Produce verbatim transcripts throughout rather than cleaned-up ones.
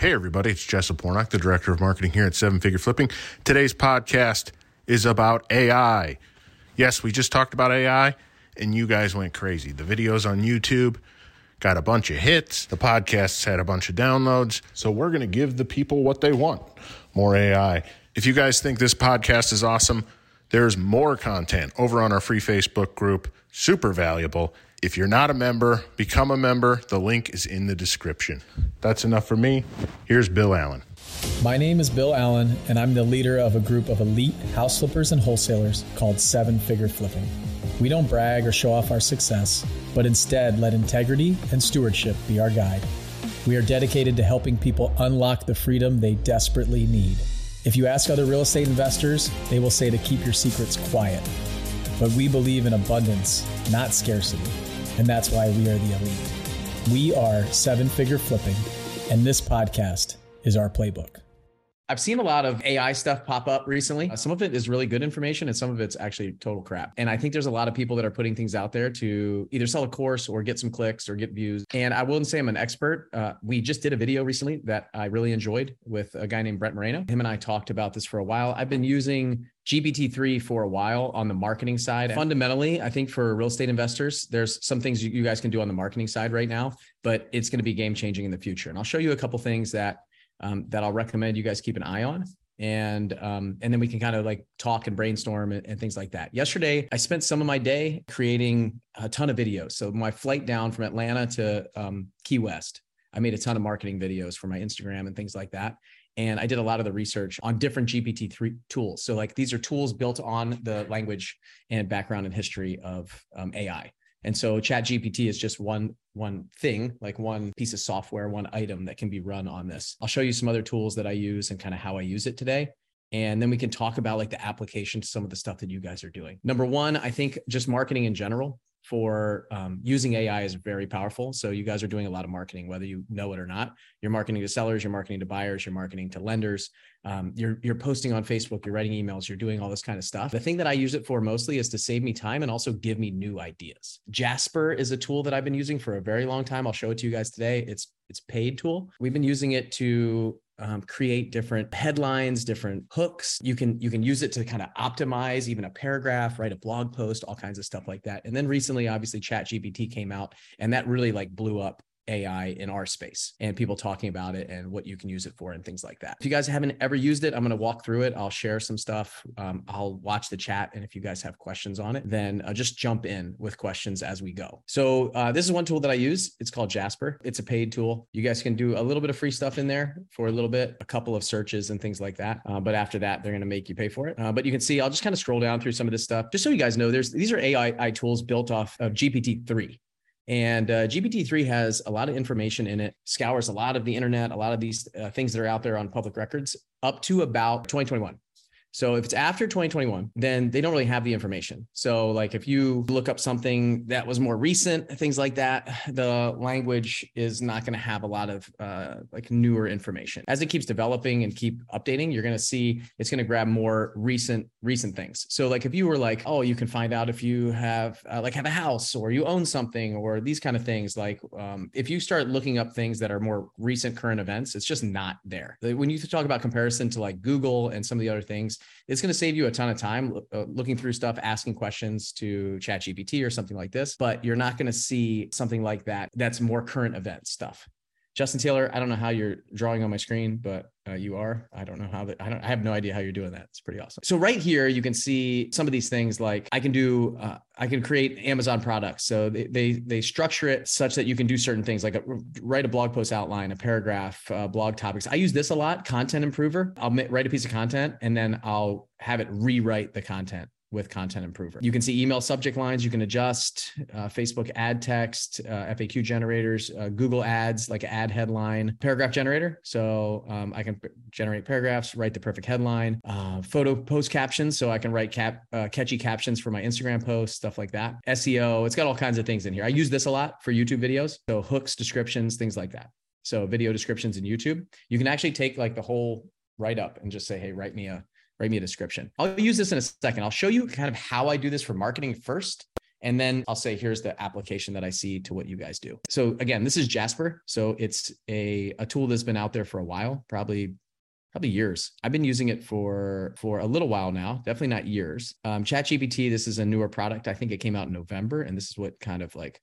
Hey, everybody, it's Jesse Pornock, the Director of Marketing here at Seven Figure Flipping. Today's podcast is about A I. Yes, we just talked about A I, and you guys went crazy. The videos on YouTube got a bunch of hits. The podcasts had a bunch of downloads. So we're going to give the people what they want, more A I. If you guys think this podcast is awesome, there's more content over on our free Facebook group. Super valuable. If you're not a member, become a member. The link is in the description. That's enough for me. Here's Bill Allen. My name is Bill Allen, and I'm the leader of a group of elite house flippers and wholesalers called Seven Figure Flipping. We don't brag or show off our success, but instead let integrity and stewardship be our guide. We are dedicated to helping people unlock the freedom they desperately need. If you ask other real estate investors, they will say to keep your secrets quiet. But we believe in abundance, not scarcity. And that's why we are the elite. We are Seven Figure Flipping, and this podcast is our playbook. I've seen a lot of A I stuff pop up recently. Uh, some of it is really good information and some of it's actually total crap. And I think there's a lot of people that are putting things out there to either sell a course or get some clicks or get views. And I wouldn't say I'm an expert. Uh, we just did a video recently that I really enjoyed with a guy named Brent Moreno. Him and I talked about this for a while. I've been using G P T three for a while on the marketing side. Fundamentally, I think for real estate investors, there's some things you guys can do on the marketing side right now, but it's going to be game changing in the future. And I'll show you a couple things that um, that I'll recommend you guys keep an eye on. And um, and then we can kind of like talk and brainstorm and, and things like that. Yesterday, I spent some of my day creating a ton of videos. So my flight down from Atlanta to um, Key West, I made a ton of marketing videos for my Instagram and things like that. And I did a lot of the research on different G P T three tools. So like these are tools built on the language and background and history of um, A I. And so ChatGPT is just one, one thing, like one piece of software, one item that can be run on this. I'll show you some other tools that I use and kind of how I use it today. And then we can talk about like the application to some of the stuff that you guys are doing. Number one, I think just marketing in general for um, using A I is very powerful. So you guys are doing a lot of marketing, whether you know it or not. You're marketing to sellers, you're marketing to buyers, you're marketing to lenders, um, you're, you're posting on Facebook, you're writing emails, you're doing all this kind of stuff. The thing that I use it for mostly is to save me time and also give me new ideas. Jasper is a tool that I've been using for a very long time. I'll show it to you guys today. It's it's a paid tool. We've been using it to Um, create different headlines, different hooks. You can you can use it to kind of optimize even a paragraph, write a blog post, all kinds of stuff like that. And then recently, obviously, ChatGPT came out, and that really like blew up A I in our space and people talking about it and what you can use it for and things like that. If you guys haven't ever used it, I'm going to walk through it. I'll share some stuff. Um, I'll watch the chat. And if you guys have questions on it, then uh, just jump in with questions as we go. So uh, this is one tool that I use. It's called Jasper. It's a paid tool. You guys can do a little bit of free stuff in there for a little bit, a couple of searches and things like that. Uh, but after that, they're going to make you pay for it. Uh, but you can see, I'll just kind of scroll down through some of this stuff. Just so you guys know, there's these are A I tools built off of G P T three. And uh, G P T three has a lot of information in it, scours a lot of the internet, a lot of these uh, things that are out there on public records up to about twenty twenty-one. So if it's after twenty twenty-one, then they don't really have the information. So like if you look up something that was more recent, things like that, the language is not going to have a lot of uh, like newer information. As it keeps developing and keep updating, you're going to see it's going to grab more recent, recent things. So like if you were like, oh, you can find out if you have uh, like have a house or you own something or these kind of things. Like um, if you start looking up things that are more recent current events, it's just not there. When you talk about comparison to like Google and some of the other things, it's going to save you a ton of time uh, looking through stuff, asking questions to ChatGPT or something like this, but you're not going to see something like that. That's more current event stuff. Justin Taylor, I don't know how you're drawing on my screen, but uh, you are. I don't know how that, I don't, I have no idea how you're doing that. It's pretty awesome. So right here, you can see some of these things like I can do, uh, I can create Amazon products. So they, they, they structure it such that you can do certain things like a, write a blog post outline, a paragraph, uh, blog topics. I use this a lot, content improver. I'll write a piece of content and then I'll have it rewrite the content with Content Improver. You can see email subject lines, you can adjust, uh, Facebook ad text, uh, F A Q generators, uh, Google ads, like ad headline, paragraph generator. So um, I can p- generate paragraphs, write the perfect headline, uh, photo post captions. So I can write cap, uh, catchy captions for my Instagram posts, stuff like that. S E O, it's got all kinds of things in here. I use this a lot for YouTube videos. So hooks, descriptions, things like that. So video descriptions in YouTube, you can actually take like the whole write up and just say, hey, write me a Write me a description. I'll use this in a second. I'll show you kind of how I do this for marketing first, And then I'll say, here's the application that I see to what you guys do. So again, this is Jasper. So it's a, a tool that's been out there for a while, probably probably years. I've been using it for, for a little while now, definitely not years. Um, ChatGPT, this is a newer product. I think it came out in November, and this is what kind of like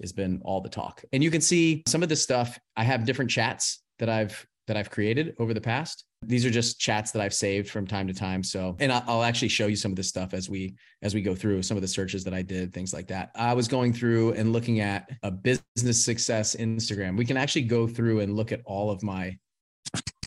has been all the talk. And you can see some of this stuff. I have different chats that I've that I've created over the past. These are just chats that I've saved from time to time. So, and I'll actually show you some of this stuff as we, as we go through some of the searches that I did, things like that. I was going through and looking at a business success Instagram. We can actually go through and look at all of my,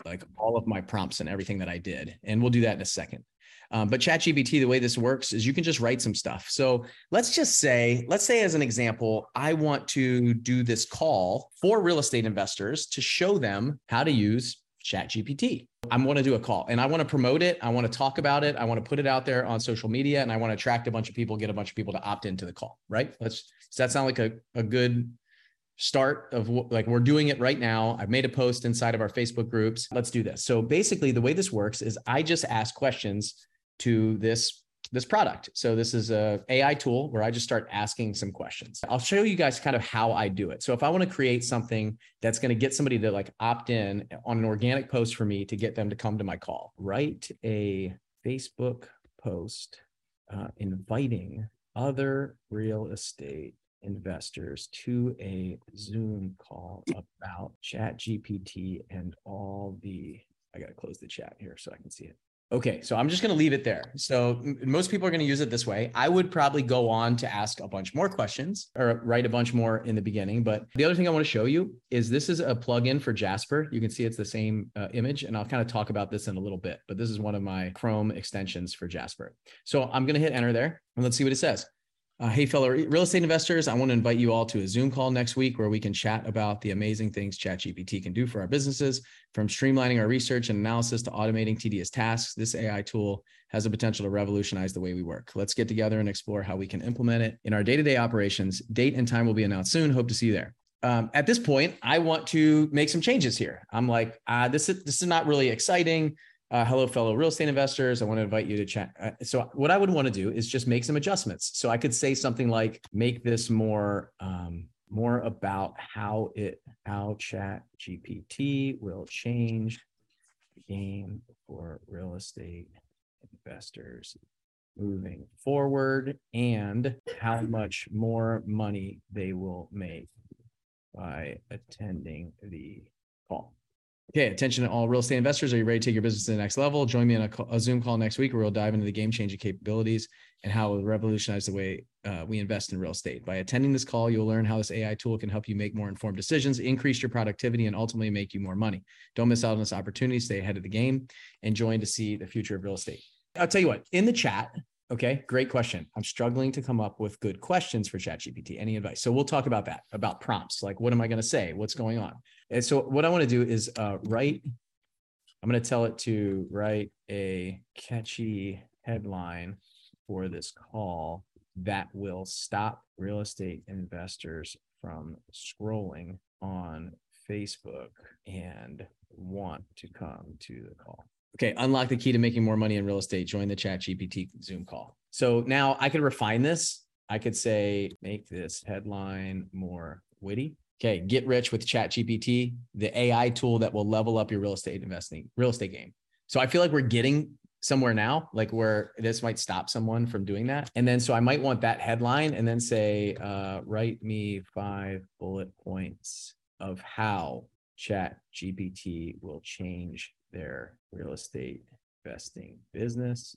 like all of my prompts and everything that I did. And we'll do that in a second. Um, but ChatGPT, the way this works is you can just write some stuff. So let's just say, let's say as an example, I want to do this call for real estate investors to show them how to use ChatGPT. I want to do a call and I want to promote it. I want to talk about it. I want to put it out there on social media, and I want to attract a bunch of people, get a bunch of people to opt into the call, right? Let's, does that sound like a, a good start of what, like we're doing it right now. I've made a post inside of our Facebook groups. Let's do this. So basically the way this works is I just ask questions to this, this product. So this is a A I tool where I just start asking some questions. I'll show you guys kind of how I do it. So if I want to create something that's going to get somebody to like opt in on an organic post for me to get them to come to my call, write a Facebook post uh, inviting other real estate investors to a Zoom call about ChatGPT and all the, I got to close the chat here so I can see it. Okay. So I'm just going to leave it there. So most people are going to use it this way. I would probably go on to ask a bunch more questions or write a bunch more in the beginning. But the other thing I want to show you is this is a plugin for Jasper. You can see it's the same uh, image, and I'll kind of talk about this in a little bit, but this is one of my Chrome extensions for Jasper. So I'm going to hit enter there and let's see what it says. Uh, hey, fellow real estate investors, I want to invite you all to a Zoom call next week where we can chat about the amazing things ChatGPT can do for our businesses, from streamlining our research and analysis to automating tedious tasks. This A I tool has the potential to revolutionize the way we work. Let's get together and explore how we can implement it in our day-to-day operations. Date and time will be announced soon. Hope to see you there. Um, at this point, I want to make some changes here. I'm like, uh, this is, this is not really exciting. Uh, hello, fellow real estate investors. I want to invite you to chat. Uh, so what I would want to do is just make some adjustments. So I could say something like, make this more, um, more about how it, how ChatGPT will change the game for real estate investors moving forward and how much more money they will make by attending the call. Okay, attention to all real estate investors. Are you ready to take your business to the next level? Join me in a, a Zoom call next week where we'll dive into the game-changing capabilities and how it will revolutionize the way uh, we invest in real estate. By attending this call, you'll learn how this A I tool can help you make more informed decisions, increase your productivity, and ultimately make you more money. Don't miss out on this opportunity. Stay ahead of the game and join to see the future of real estate. I'll tell you what, in the chat, okay, great question. I'm struggling to come up with good questions for ChatGPT. Any advice? So we'll talk about that, about prompts. Like, what am I going to say? What's going on? And so what I want to do is uh, write, I'm going to tell it to write a catchy headline for this call that will stop real estate investors from scrolling on Facebook and want to come to the call. Okay, unlock the key to making more money in real estate. Join the ChatGPT Zoom call. So now I could refine this. I could say, make this headline more witty. Okay, get rich with ChatGPT, the A I tool that will level up your real estate investing, real estate game. So I feel like we're getting somewhere now, like where this might stop someone from doing that. And then, so I might want that headline and then say, uh, write me five bullet points of how ChatGPT will change their real estate investing business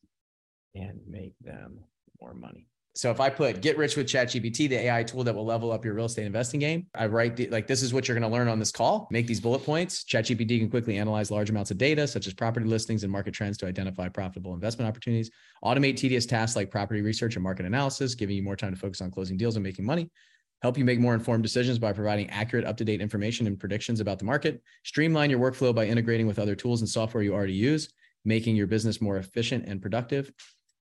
and make them more money. So if I put get rich with ChatGPT, the A I tool that will level up your real estate investing game, I write the, like, this is what you're going to learn on this call. Make these bullet points. ChatGPT can quickly analyze large amounts of data, such as property listings and market trends, to identify profitable investment opportunities, automate tedious tasks like property research and market analysis, giving you more time to focus on closing deals and making money. Help you make more informed decisions by providing accurate, up-to-date information and predictions about the market. Streamline your workflow by integrating with other tools and software you already use, making your business more efficient and productive.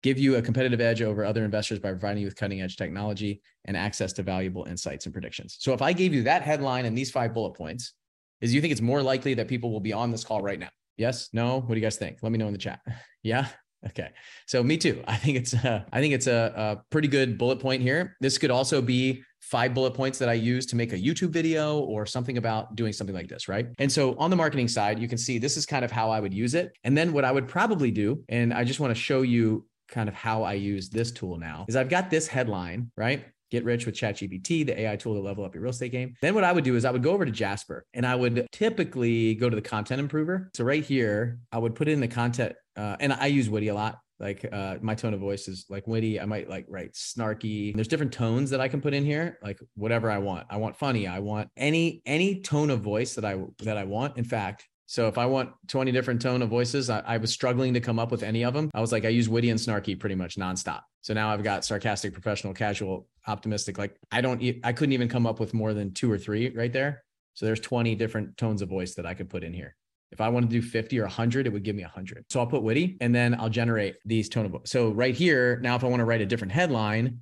Give you a competitive edge over other investors by providing you with cutting-edge technology and access to valuable insights and predictions. So if I gave you that headline and these five bullet points, is you think it's more likely that people will be on this call right now? Yes? No? What do you guys think? Let me know in the chat. Yeah? Okay. So me too. I think it's a, I think it's a, a pretty good bullet point here. This could also be five bullet points that I use to make a YouTube video or something about doing something like this, right? And so on the marketing side, you can see this is kind of how I would use it. And then what I would probably do, and I just want to show you kind of how I use this tool now, is I've got this headline, right? Get rich with ChatGPT, the A I tool to level up your real estate game. Then what I would do is I would go over to Jasper and I would typically go to the content improver. So right here, I would put in the content, uh, and I use Witty a lot. Like uh, my tone of voice is like witty. I might like write snarky. There's different tones that I can put in here, like whatever I want. I want funny. I want any any tone of voice that I that I want. In fact, so if I want twenty different tone of voices, I, I was struggling to come up with any of them. I was like, I use witty and snarky pretty much nonstop. So now I've got sarcastic, professional, casual, optimistic. Like I don't, e- I couldn't even come up with more than two or three right there. So there's twenty different tones of voice that I could put in here. If I want to do fifty or one hundred, it would give me one hundred. So I'll put witty and then I'll generate these tone of voice. So right here, now if I want to write a different headline,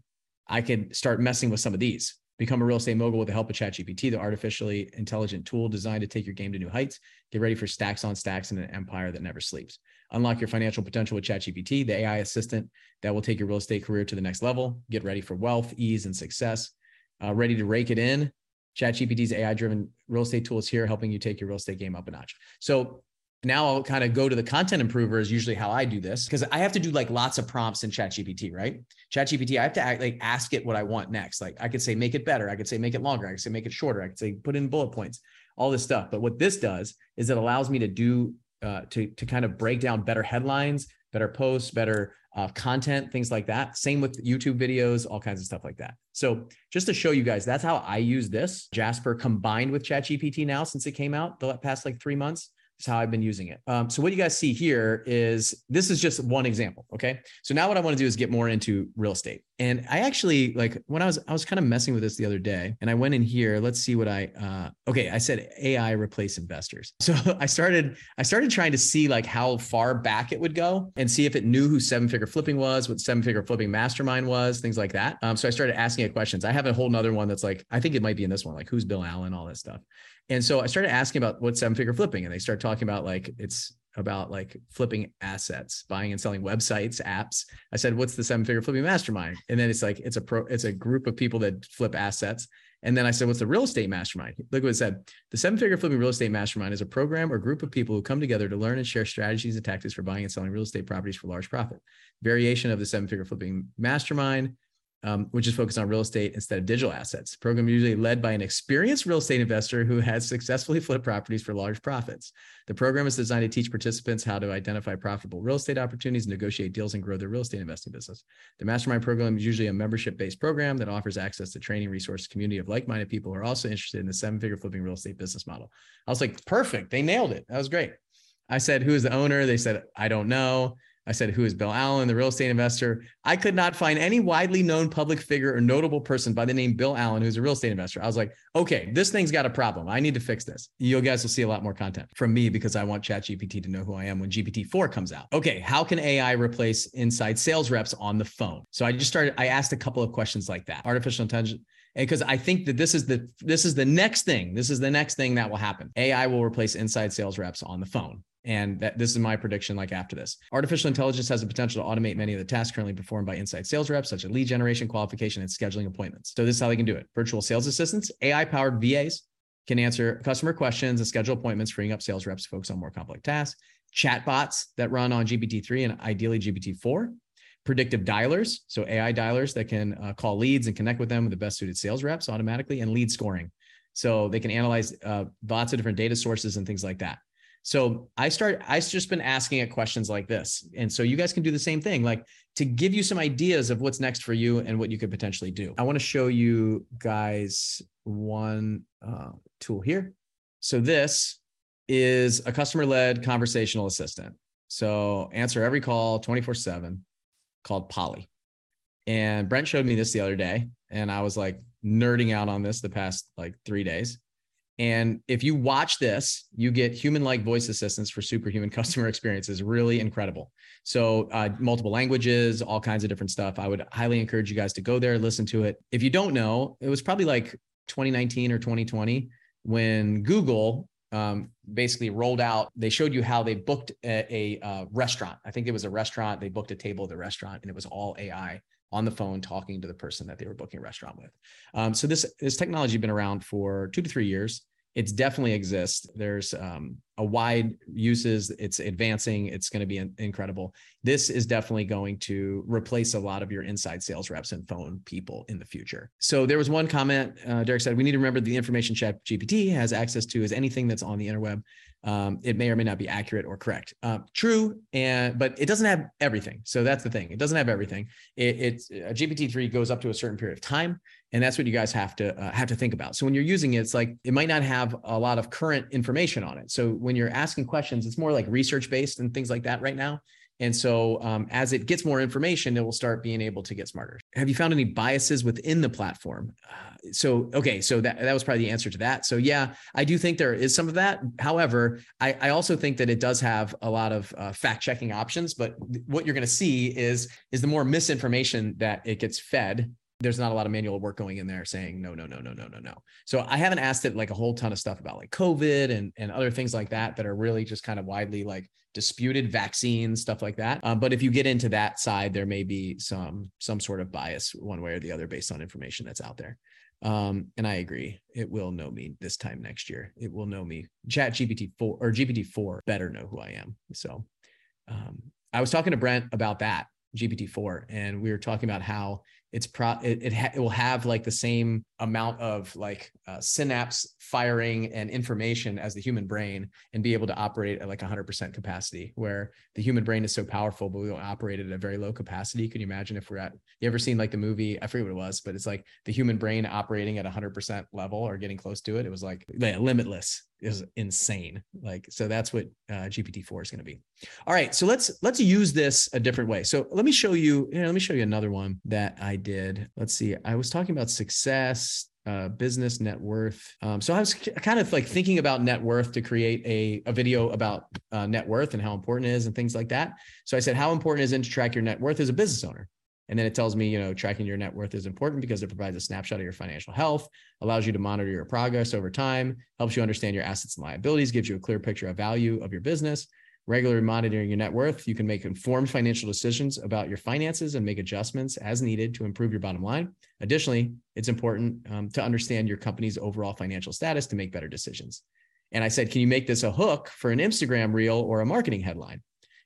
I could start messing with some of these. Become a real estate mogul with the help of ChatGPT, the artificially intelligent tool designed to take your game to new heights. Get ready for stacks on stacks in an empire that never sleeps. Unlock your financial potential with ChatGPT, the A I assistant that will take your real estate career to the next level. Get ready for wealth, ease, and success. Uh, ready to rake it in. ChatGPT's A I-driven real estate tool is here, helping you take your real estate game up a notch. So now I'll kind of go to the content improver is usually how I do this, because I have to do like lots of prompts in ChatGPT, right? ChatGPT, I have to act, like ask it what I want next. Like I could say, make it better. I could say, make it longer. I could say, make it shorter. I could say, put in bullet points, all this stuff. But what this does is it allows me to do, uh, to, to kind of break down better headlines, better posts, better uh, content, things like that. Same with YouTube videos, all kinds of stuff like that. So just to show you guys, that's how I use this. Jasper combined with ChatGPT now, since it came out the past like three months, is how I've been using it. Um, so what you guys see here is, this is just one example, okay? So now what I wanna do is get more into real estate. And I actually, like when I was, I was kind of messing with this the other day and I went in here, let's see what I, uh, okay, I said A I replace investors. So I started, I started trying to see like how far back it would go and see if it knew who Seven Figure Flipping was, what Seven Figure Flipping Mastermind was, things like that. Um, so I started asking it questions. I have a whole nother one that's like, I think it might be in this one, like who's Bill Allen, all that stuff. And so I started asking about what Seven Figure Flipping, and they start talking about like, it's about like flipping assets, buying and selling websites, apps. I said, what's the Seven Figure Flipping Mastermind? And then it's like, it's a pro, it's a group of people that flip assets. And then I said, what's the real estate mastermind? Look what it said. The Seven Figure Flipping Real Estate Mastermind is a program or group of people who come together to learn and share strategies and tactics for buying and selling real estate properties for large profit. Variation of the Seven Figure Flipping Mastermind, Um, which is focused on real estate instead of digital assets. Program usually led by an experienced real estate investor who has successfully flipped properties for large profits. The program is designed to teach participants how to identify profitable real estate opportunities, negotiate deals, and grow their real estate investing business. The Mastermind program is usually a membership-based program that offers access to training, resources, community of like-minded people who are also interested in the seven-figure flipping real estate business model. I was like, perfect. They nailed it. That was great. I said, who is the owner? They said, I don't know. I said, who is Bill Allen, the real estate investor? I could not find any widely known public figure or notable person by the name Bill Allen, who's a real estate investor. I was like, okay, this thing's got a problem. I need to fix this. You guys will see a lot more content from me because I want ChatGPT to know who I am when G P T four comes out. Okay, how can A I replace inside sales reps on the phone? So I just started, I asked a couple of questions like that. Artificial intelligence. Because I think that this is the this is the next thing. This is the next thing that will happen. A I will replace inside sales reps on the phone. And that, this is my prediction, like after this. Artificial intelligence has the potential to automate many of the tasks currently performed by inside sales reps, such as lead generation, qualification, and scheduling appointments. So this is how they can do it. Virtual sales assistants, A I-powered V As can answer customer questions and schedule appointments, freeing up sales reps to focus on more complex tasks. Chatbots that run on G P T three and ideally G P T four. Predictive dialers, so A I dialers that can uh, call leads and connect with them with the best suited sales reps automatically, and lead scoring. So they can analyze uh, lots of different data sources and things like that. So I start, I've just been asking it questions like this. And so you guys can do the same thing, like to give you some ideas of what's next for you and what you could potentially do. I want to show you guys one uh, tool here. So this is a customer-led conversational assistant. So answer every call twenty-four seven called Polly. And Brent showed me this the other day. And I was like nerding out on this the past like three days. And if you watch this, you get human-like voice assistants for superhuman customer experiences. Really incredible. So uh, multiple languages, all kinds of different stuff. I would highly encourage you guys to go there, listen to it. If you don't know, it was probably like twenty nineteen or twenty twenty when Google um, basically rolled out, they showed you how they booked a, a uh, restaurant. I think it was a restaurant. They booked a table at the restaurant, and it was all A I on the phone talking to the person that they were booking a restaurant with. Um, so this, this technology has been around for two to three years. It's definitely exists. There's um, a wide uses. It's advancing. It's going to be in- incredible. This is definitely going to replace a lot of your inside sales reps and phone people in the future. So there was one comment, uh, Derek said, we need to remember the information ChatGPT has access to is anything that's on the interweb. Um, it may or may not be accurate or correct. Uh, true, and but it doesn't have everything. So that's the thing. It doesn't have everything. It, it's uh, G P T three goes up to a certain period of time, and that's what you guys have to uh, have to think about. So when you're using it, it's like it might not have a lot of current information on it. So when you're asking questions, it's more like research based and things like that right now. And so um, as it gets more information, it will start being able to get smarter. Have you found any biases within the platform? Uh, so, okay, so that, that was probably the answer to that. So yeah, I do think there is some of that. However, I, I also think that it does have a lot of uh, fact-checking options, but th- what you're gonna see is, is the more misinformation that it gets fed, there's not a lot of manual work going in there saying, no, no, no, no, no, no, no. So I haven't asked it like a whole ton of stuff about like COVID and, and other things like that, that are really just kind of widely like disputed, vaccines, stuff like that. Um, but if you get into that side, there may be some, some sort of bias one way or the other based on information that's out there. Um, and I agree, it will know me this time next year. It will know me. ChatGPT four or G P T four better know who I am. So um, I was talking to Brent about that, G P T four, and we were talking about how it's pro it it, ha- it will have like the same amount of like uh, synapse firing and information as the human brain, and be able to operate at like one hundred percent capacity, where the human brain is so powerful, but we don't operate at a very low capacity. Can you imagine if we're at, you ever seen like the movie, I forget what it was, but it's like the human brain operating at one hundred percent level or getting close to it. It was like yeah, limitless. It was insane. Like, so that's what uh, G P T four is going to be. All right. So let's, let's use this a different way. So let me show you, you know, let me show you another one that I did. Let's see. I was talking about success, uh, business, net worth. Um, so I was c- kind of like thinking about net worth to create a, a video about uh, net worth and how important it is and things like that. So I said, how important is it to track your net worth as a business owner? And then it tells me, you know, tracking your net worth is important because it provides a snapshot of your financial health, allows you to monitor your progress over time, helps you understand your assets and liabilities, gives you a clear picture of value of your business. Regularly monitoring your net worth, you can make informed financial decisions about your finances and make adjustments as needed to improve your bottom line. Additionally, it's important um, to understand your company's overall financial status to make better decisions. And I said, can you make this a hook for an Instagram reel or a marketing headline?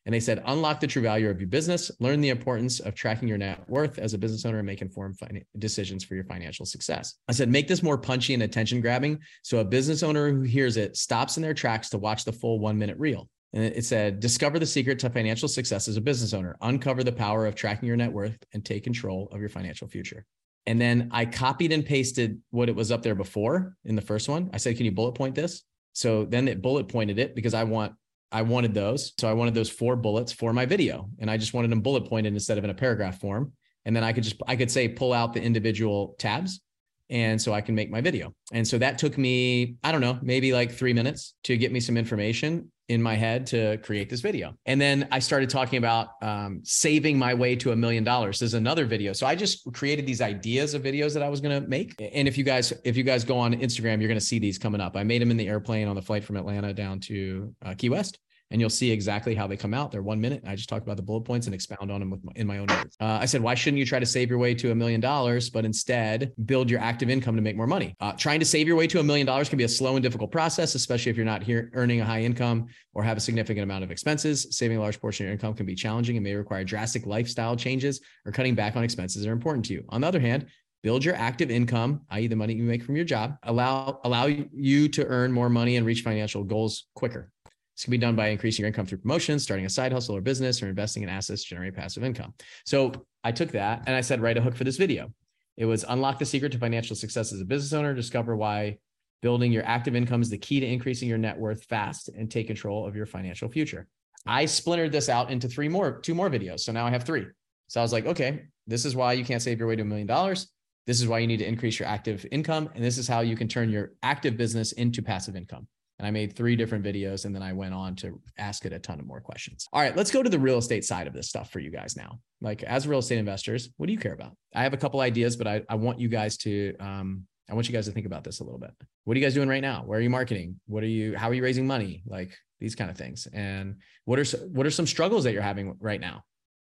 And they said, unlock the true value of your business, learn the importance of tracking your net worth as a business owner, and make informed fin- decisions for your financial success. I said, make this more punchy and attention grabbing, so a business owner who hears it stops in their tracks to watch the full one minute reel. And it said, discover the secret to financial success as a business owner, uncover the power of tracking your net worth, and take control of your financial future. And then I copied and pasted what it was up there before in the first one. I said, can you bullet point this? So then it bullet pointed it because I want I wanted those. So I wanted those four bullets for my video, and I just wanted them bullet pointed instead of in a paragraph form. And then I could just, I could say, pull out the individual tabs. And so I can make my video. And so that took me, I don't know, maybe like three minutes to get me some information in my head to create this video. And then I started talking about um, saving my way to a million dollars. There's another video. So I just created these ideas of videos that I was going to make. And if you guys, if you guys go on Instagram, you're going to see these coming up. I made them in the airplane on the flight from Atlanta down to uh, Key West. And you'll see exactly how they come out. They're one minute. I just talk about the bullet points and expound on them with my, in my own words. Uh, I said, why shouldn't you try to save your way to a million dollars, but instead build your active income to make more money? Uh, trying to save your way to a million dollars can be a slow and difficult process, especially if you're not here earning a high income or have a significant amount of expenses. Saving a large portion of your income can be challenging and may require drastic lifestyle changes or cutting back on expenses that are important to you. On the other hand, build your active income, that is the money you make from your job, allow, allow you to earn more money and reach financial goals quicker. This can be done by increasing your income through promotions, starting a side hustle or business, or investing in assets to generate passive income. So I took that and I said, write a hook for this video. It was unlock the secret to financial success as a business owner, discover why building your active income is the key to increasing your net worth fast, and take control of your financial future. I splintered this out into three more, two more videos. So now I have three. So I was like, okay, this is why you can't save your way to a million dollars. This is why you need to increase your active income. And this is how you can turn your active business into passive income. And I made three different videos, and then I went on to ask it a ton of more questions. All right, let's go to the real estate side of this stuff for you guys now. Like, as real estate investors, what do you care about? I have a couple ideas, but I, I want you guys to, um, I want you guys to think about this a little bit. What are you guys doing right now? Where are you marketing? What are you, how are you raising money? Like these kind of things. And what are, what are some struggles that you're having right now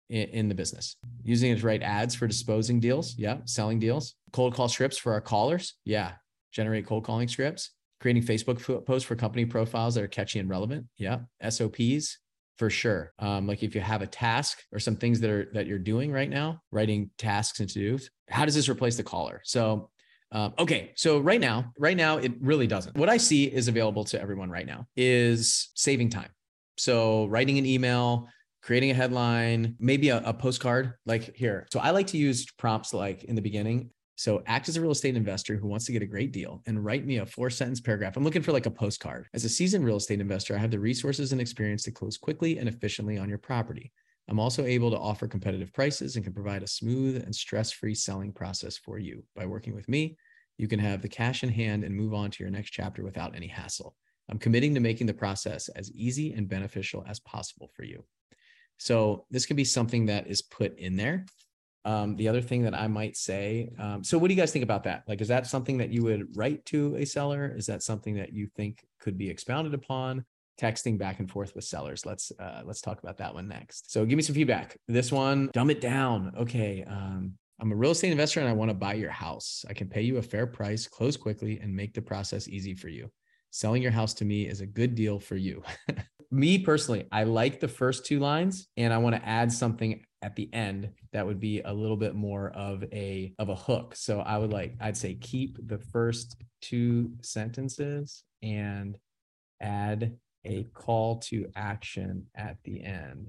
in, in the business? Using it to write ads for disposing deals. Yeah. Selling deals, cold call scripts for our callers. Yeah. Generate cold calling scripts, creating Facebook posts for company profiles that are catchy and relevant. Yeah. S O Ps for sure. Um, like if you have a task or some things that are, that you're doing right now, writing tasks and to-dos, how does this replace the caller? So Um, okay. So right now, right now, it really doesn't. What I see is available to everyone right now is saving time. So writing an email, creating a headline, maybe a, a postcard like here. So I like to use prompts like in the beginning. So act as a real estate investor who wants to get a great deal and write me a four sentence paragraph. I'm looking for like a postcard. As a seasoned real estate investor, I have the resources and experience to close quickly and efficiently on your property. I'm also able to offer competitive prices and can provide a smooth and stress-free selling process for you. By working with me, you can have the cash in hand and move on to your next chapter without any hassle. I'm committing to making the process as easy and beneficial as possible for you. So this can be something that is put in there. Um, the other thing that I might say, um, so what do you guys think about that? Like, is that something that you would write to a seller? Is that something that you think could be expounded upon? Texting back and forth with sellers. Let's uh, let's talk about that one next. So give me some feedback. This one, dumb it down. Okay, um, I'm a real estate investor and I want to buy your house. I can pay you a fair price, close quickly, and make the process easy for you. Selling your house to me is a good deal for you. Me personally, I like the first two lines and I want to add something at the end that would be a little bit more of a of a hook. So I would like, I'd say keep the first two sentences and add a call to action at the end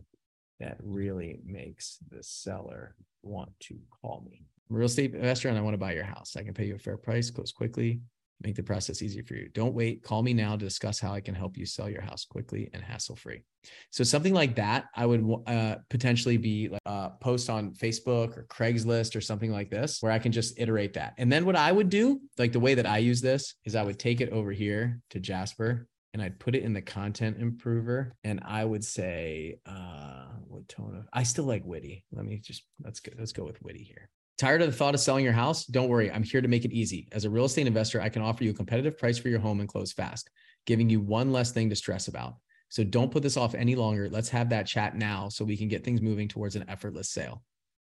that really makes the seller want to call me. I'm a real estate investor and I want to buy your house. I can pay you a fair price, close quickly, make the process easier for you. Don't wait. Call me now to discuss how I can help you sell your house quickly and hassle-free. So something like that, I would uh, potentially be like a post on Facebook or Craigslist or something like this, where I can just iterate that. And then what I would do, like the way that I use this is I would take it over here to Jasper and I'd put it in the content improver. And I would say, uh, what tone of, I still like witty. Let me just, let's go, let's go with witty here. Tired of the thought of selling your house? Don't worry. I'm here to make it easy. As a real estate investor, I can offer you a competitive price for your home and close fast, giving you one less thing to stress about. So don't put this off any longer. Let's have that chat now so we can get things moving towards an effortless sale.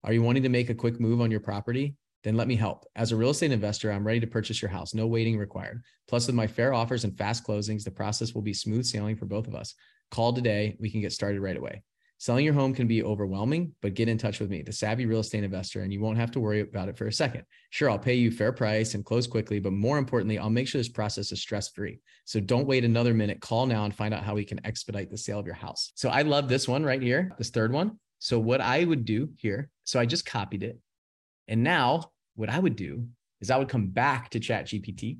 Are you wanting to make a quick move on your property? Then let me help. As a real estate investor, I'm ready to purchase your house. No waiting required. Plus, with my fair offers and fast closings, the process will be smooth sailing for both of us. Call today. We can get started right away. Selling your home can be overwhelming, but get in touch with me, the savvy real estate investor, and you won't have to worry about it for a second. Sure, I'll pay you fair price and close quickly, but more importantly, I'll make sure this process is stress-free. So don't wait another minute. Call now and find out how we can expedite the sale of your house. So I love this one right here, this third one. So what I would do here, so I just copied it. And now what I would do is I would come back to ChatGPT.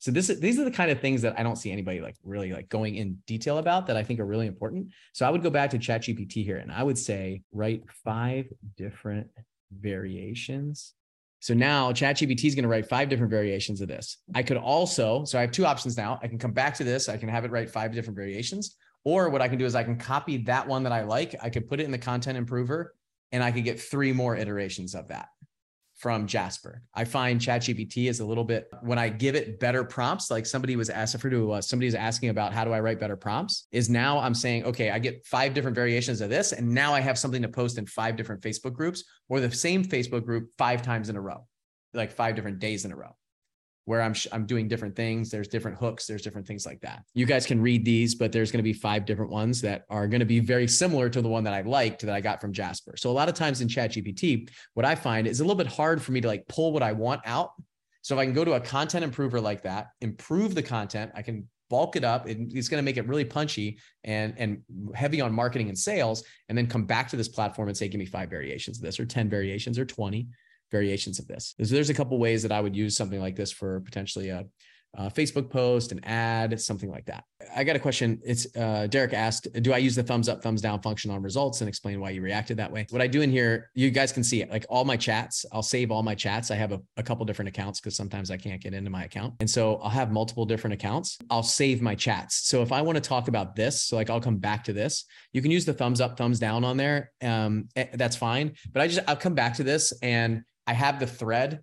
So this is, these are the kind of things that I don't see anybody like really like going in detail about that I think are really important. So I would go back to ChatGPT here and I would say, write five different variations. So now ChatGPT is going to write five different variations of this. I could also, so I have two options now. I can come back to this. I can have it write five different variations, or what I can do is I can copy that one that I like. I could put it in the content improver and I could get three more iterations of that from Jasper. I find ChatGPT is a little bit, when I give it better prompts, like somebody was asking for to, uh, somebody's asking about how do I write better prompts, is now I'm saying, okay, I get five different variations of this. And now I have something to post in five different Facebook groups, or the same Facebook group five times in a row, like five different days in a row, where I'm, I'm doing different things. There's different hooks. There's different things like that. You guys can read these, but there's going to be five different ones that are going to be very similar to the one that I liked that I got from Jasper. So a lot of times in ChatGPT, what I find is a little bit hard for me to like pull what I want out. So if I can go to a content improver like that, improve the content, I can bulk it up. It, it's going to make it really punchy and, and heavy on marketing and sales, and then come back to this platform and say, give me five variations of this, or ten variations, or twenty. Variations of this. So there's a couple ways that I would use something like this for potentially a, a Facebook post, an ad, something like that. I got a question. It's uh, Derek asked, do I use the thumbs up, thumbs down function on results, and explain why you reacted that way? What I do in here, you guys can see it, like all my chats, I'll save all my chats. I have a, a couple different accounts because sometimes I can't get into my account. And so I'll have multiple different accounts. I'll save my chats. So if I want to talk about this, so like I'll come back to this, you can use the thumbs up, thumbs down on there. Um, that's fine. But I just, I'll come back to this and I have the thread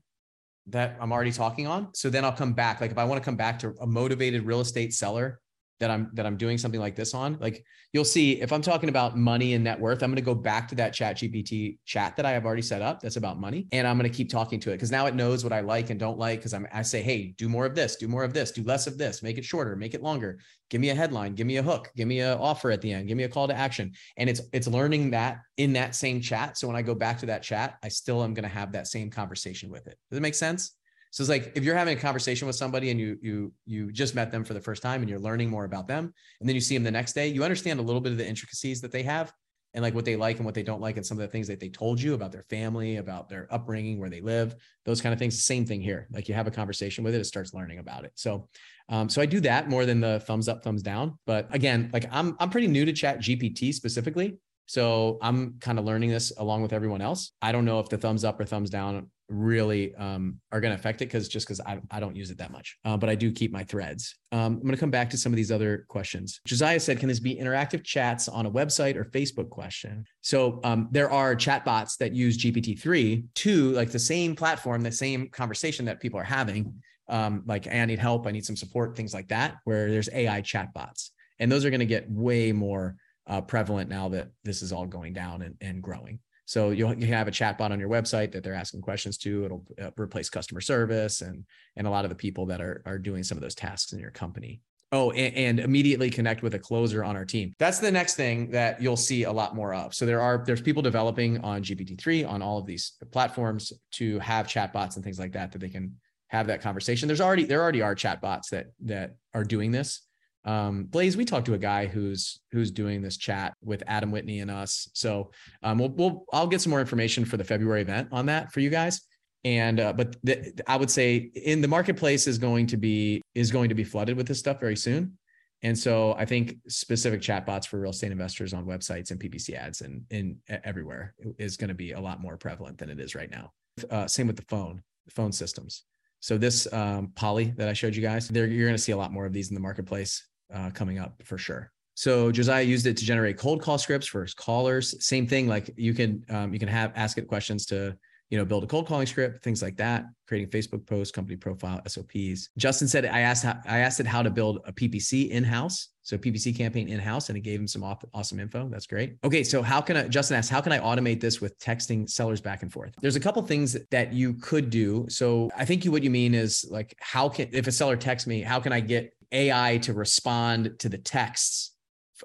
that I'm already talking on. So then I'll come back. Like if I want to come back to a motivated real estate seller that I'm, that I'm doing something like this on, like you'll see if I'm talking about money and net worth, I'm going to go back to that ChatGPT chat that I have already set up. That's about money. And I'm going to keep talking to it because now it knows what I like and don't like. Cause I'm, I say, hey, do more of this, do more of this, do less of this, make it shorter, make it longer. Give me a headline, give me a hook, give me an offer at the end, give me a call to action. And it's, it's learning that in that same chat. So when I go back to that chat, I still am going to have that same conversation with it. Does it make sense? So it's like, if you're having a conversation with somebody and you, you, you just met them for the first time and you're learning more about them, and then you see them the next day, you understand a little bit of the intricacies that they have and like what they like and what they don't like. And some of the things that they told you about their family, about their upbringing, where they live, those kind of things. Same thing here. Like you have a conversation with it, it starts learning about it. So, um, so I do that more than the thumbs up, thumbs down. But again, like I'm, I'm pretty new to ChatGPT specifically. So I'm kind of learning this along with everyone else. I don't know if the thumbs up or thumbs down really um, are going to affect it because just because I, I don't use it that much, uh, but I do keep my threads. Um, I'm going to come back to some of these other questions. Josiah said, can this be interactive chats on a website or Facebook question? So um, there are chatbots that use G P T three to like the same platform, the same conversation that people are having. Um, like, I need help. I need some support, things like that, where there's A I chatbots. And those are going to get way more uh, prevalent now that this is all going down and, and growing. So you'll you have a chatbot on your website that they're asking questions to. It'll uh, replace customer service and, and a lot of the people that are, are doing some of those tasks in your company. Oh, and, and immediately connect with a closer on our team. That's the next thing that you'll see a lot more of. So there are, there's people developing on G P T three on all of these platforms to have chatbots and things like that, that they can have that conversation. There's already, there already are chatbots that, that are doing this. Um, Blaze, we talked to a guy who's, who's doing this chat with Adam Whitney and us. So, um, we'll, we'll, I'll get some more information for the February event on that for you guys. And, uh, but the, I would say in the marketplace is going to be, is going to be flooded with this stuff very soon. And so I think specific chatbots for real estate investors on websites and P P C ads and, and everywhere is going to be a lot more prevalent than it is right now. Uh, same with the phone, the phone systems. So this, um, Polly that I showed you guys there, you're going to see a lot more of these in the marketplace. Uh, coming up for sure. So Josiah used it to generate cold call scripts for his callers. Same thing. Like you can, um, you can have, ask it questions to, you know, build a cold calling script, things like that, creating Facebook posts, company profile, S O Ps. Justin said, I asked, how, I asked it how to build a P P C in-house. So P P C campaign in-house, and it gave him some awesome info. That's great. Okay. So how can I, Justin asked, how can I automate this with texting sellers back and forth? There's a couple things that you could do. So I think you, what you mean is like, how can, if a seller texts me, how can I get A I to respond to the texts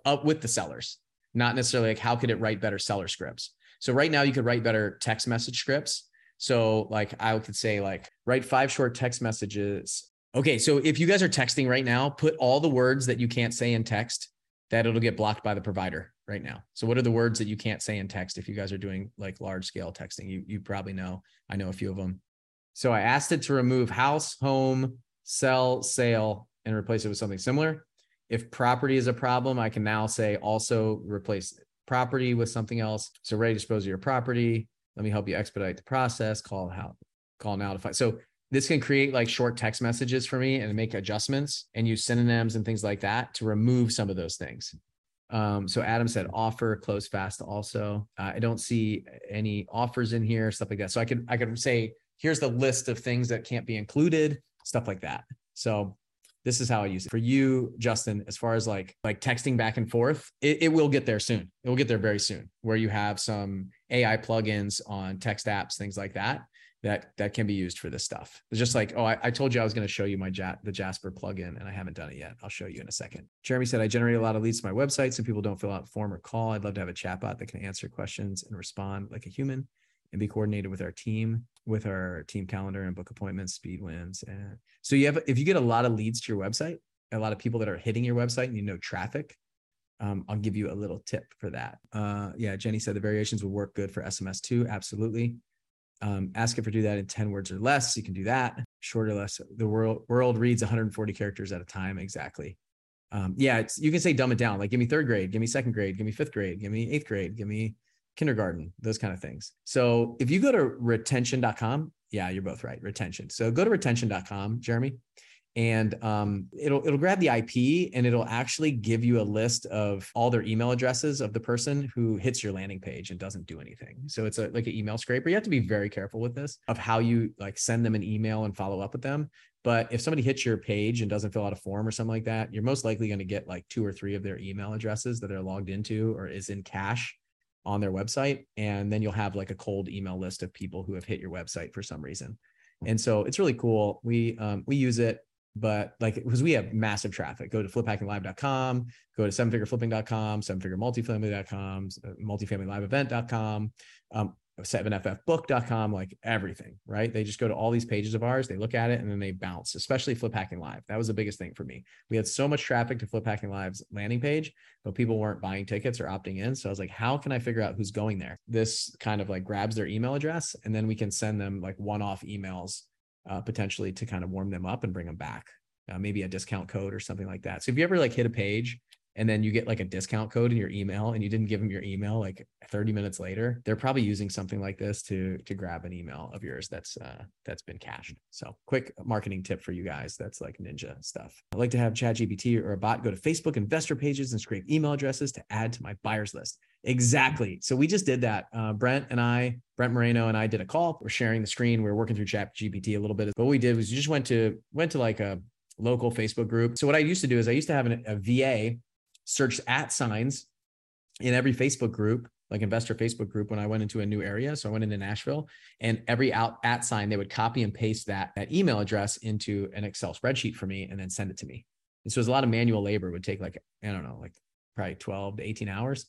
up with the sellers, not necessarily like how could it write better seller scripts. So right now you could write better text message scripts. So like I could say like, write five short text messages. Okay. So if you guys are texting right now, put all the words that you can't say in text that it'll get blocked by the provider right now. So what are the words that you can't say in text? If you guys are doing like large scale texting, you, you probably know, I know a few of them. So I asked it to remove house, home, sell, sale, and replace it with something similar. If property is a problem, I can now say also replace property with something else. So ready to dispose of your property. Let me help you expedite the process. Call out, call now to find. So this can create like short text messages for me and make adjustments and use synonyms and things like that to remove some of those things. Um, so Adam said offer, close fast also. Uh, I don't see any offers in here, stuff like that. So I could, I could say, here's the list of things that can't be included, stuff like that. So this is how I use it. For you, Justin, as far as like, like texting back and forth, it, it will get there soon. It will get there very soon, where you have some A I plugins on text apps, things like that, that, that can be used for this stuff. It's just like, oh, I, I told you I was going to show you my ja- the Jasper plugin, and I haven't done it yet. I'll show you in a second. Jeremy said, I generate a lot of leads to my website so people don't fill out form or call. I'd love to have a chatbot that can answer questions and respond like a human and be coordinated with our team, with our team calendar and book appointments, speed wins. And so you have, if you get a lot of leads to your website, a lot of people that are hitting your website and you know traffic, um, I'll give you a little tip for that. Uh, yeah, Jenny said the variations would work good for S M S too. Absolutely. Um, ask if you do that in ten words or less. You can do that. Shorter or less. The world world reads one hundred forty characters at a time. Exactly. Um, yeah, it's, you can say dumb it down. Like give me third grade, give me second grade, give me fifth grade, give me eighth grade, give me kindergarten, those kind of things. So if you go to retention dot com, yeah, you're both right. Retention. So go to retention dot com, Jeremy, and um, it'll it'll grab the I P and it'll actually give you a list of all their email addresses of the person who hits your landing page and doesn't do anything. So it's a, like an email scraper. You have to be very careful with this of how you like send them an email and follow up with them. But if somebody hits your page and doesn't fill out a form or something like that, you're most likely going to get like two or three of their email addresses that are logged into or is in cache on their website. And then you'll have like a cold email list of people who have hit your website for some reason. And so it's really cool. We, um, we use it, but like, because we have massive traffic, go to flip hacking live dot com, go to seven figure flipping dot com, seven figure multifamily dot com, multifamily live event dot com, um, seven f f book dot com, like everything, right? They just go to all these pages of ours, they look at it, and then they bounce, especially Flip Hacking Live. That was the biggest thing for me. We had so much traffic to Flip Hacking Live's landing page, but people weren't buying tickets or opting in. So I was like, how can I figure out who's going there? This kind of like grabs their email address, and then we can send them like one-off emails uh, potentially to kind of warm them up and bring them back. Uh, maybe a discount code or something like that. So if you ever like hit a page and then you get like a discount code in your email and you didn't give them your email like thirty minutes later, they're probably using something like this to, to grab an email of yours that's uh, that's been cached. So quick marketing tip for you guys. That's like ninja stuff. I like to have ChatGPT or a bot go to Facebook investor pages and scrape email addresses to add to my buyers list. Exactly. So we just did that. Uh, Brent and I, Brent Moreno and I did a call. We're sharing the screen. We're working through ChatGPT a little bit. But what we did was you just went to, went to like a local Facebook group. So what I used to do is I used to have an, a V A search at signs in every Facebook group, like investor Facebook group, when I went into a new area. So I went into Nashville, and every out at sign, they would copy and paste that, that email address into an Excel spreadsheet for me and then send it to me. And so it was a lot of manual labor. It would take like, I don't know, like probably twelve to eighteen hours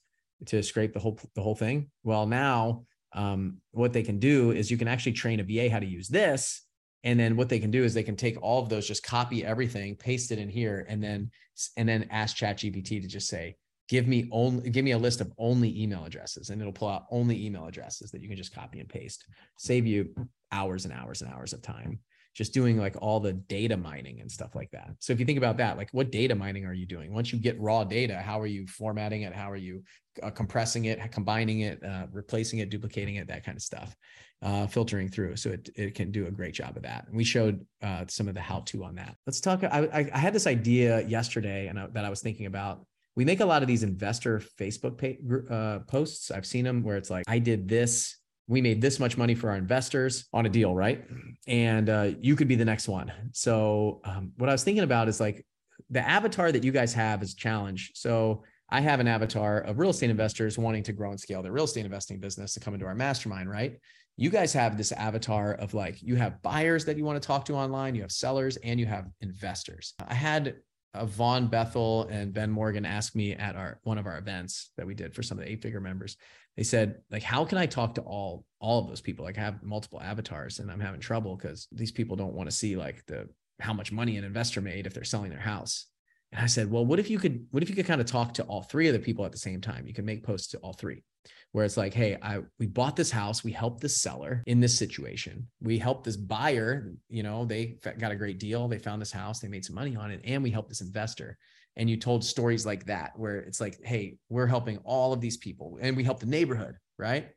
to scrape the whole, the whole thing. Well, now um, what they can do is you can actually train a V A how to use this. And then what they can do is they can take all of those, just copy everything, paste it in here, and then and then ask ChatGPT to just say, give me only give me a list of only email addresses, and it'll pull out only email addresses that you can just copy and paste. Save you hours and hours and hours of time just doing like all the data mining and stuff like that. So if you think about that, like what data mining are you doing? Once you get raw data, how are you formatting it? How are you uh, compressing it, combining it, uh, replacing it, duplicating it, that kind of stuff, uh, filtering through. So it, it can do a great job of that. And we showed uh, some of the how-to on that. Let's talk, I, I had this idea yesterday and I, that I was thinking about. We make a lot of these investor Facebook pay, uh, posts. I've seen them where it's like, I did this. We made this much money for our investors on a deal, right? And uh, you could be the next one. So um, what I was thinking about is like the avatar that you guys have is challenge. So I have an avatar of real estate investors wanting to grow and scale their real estate investing business to come into our mastermind, right? You guys have this avatar of like, you have buyers that you want to talk to online, you have sellers, and you have investors. I had Yvonne Bethel and Ben Morgan asked me at our one of our events that we did for some of the eight-figure members. They said, like, how can I talk to all, all of those people? Like I have multiple avatars and I'm having trouble because these people don't want to see like the, how much money an investor made if they're selling their house. And I said, well, what if you could, what if you could kind of talk to all three of the people at the same time? You can make posts to all three where it's like, hey, I, we bought this house. We helped this seller in this situation. We helped this buyer, you know, they got a great deal. They found this house, they made some money on it, and we helped this investor. And you told stories like that, where it's like, hey, we're helping all of these people and we help the neighborhood, right?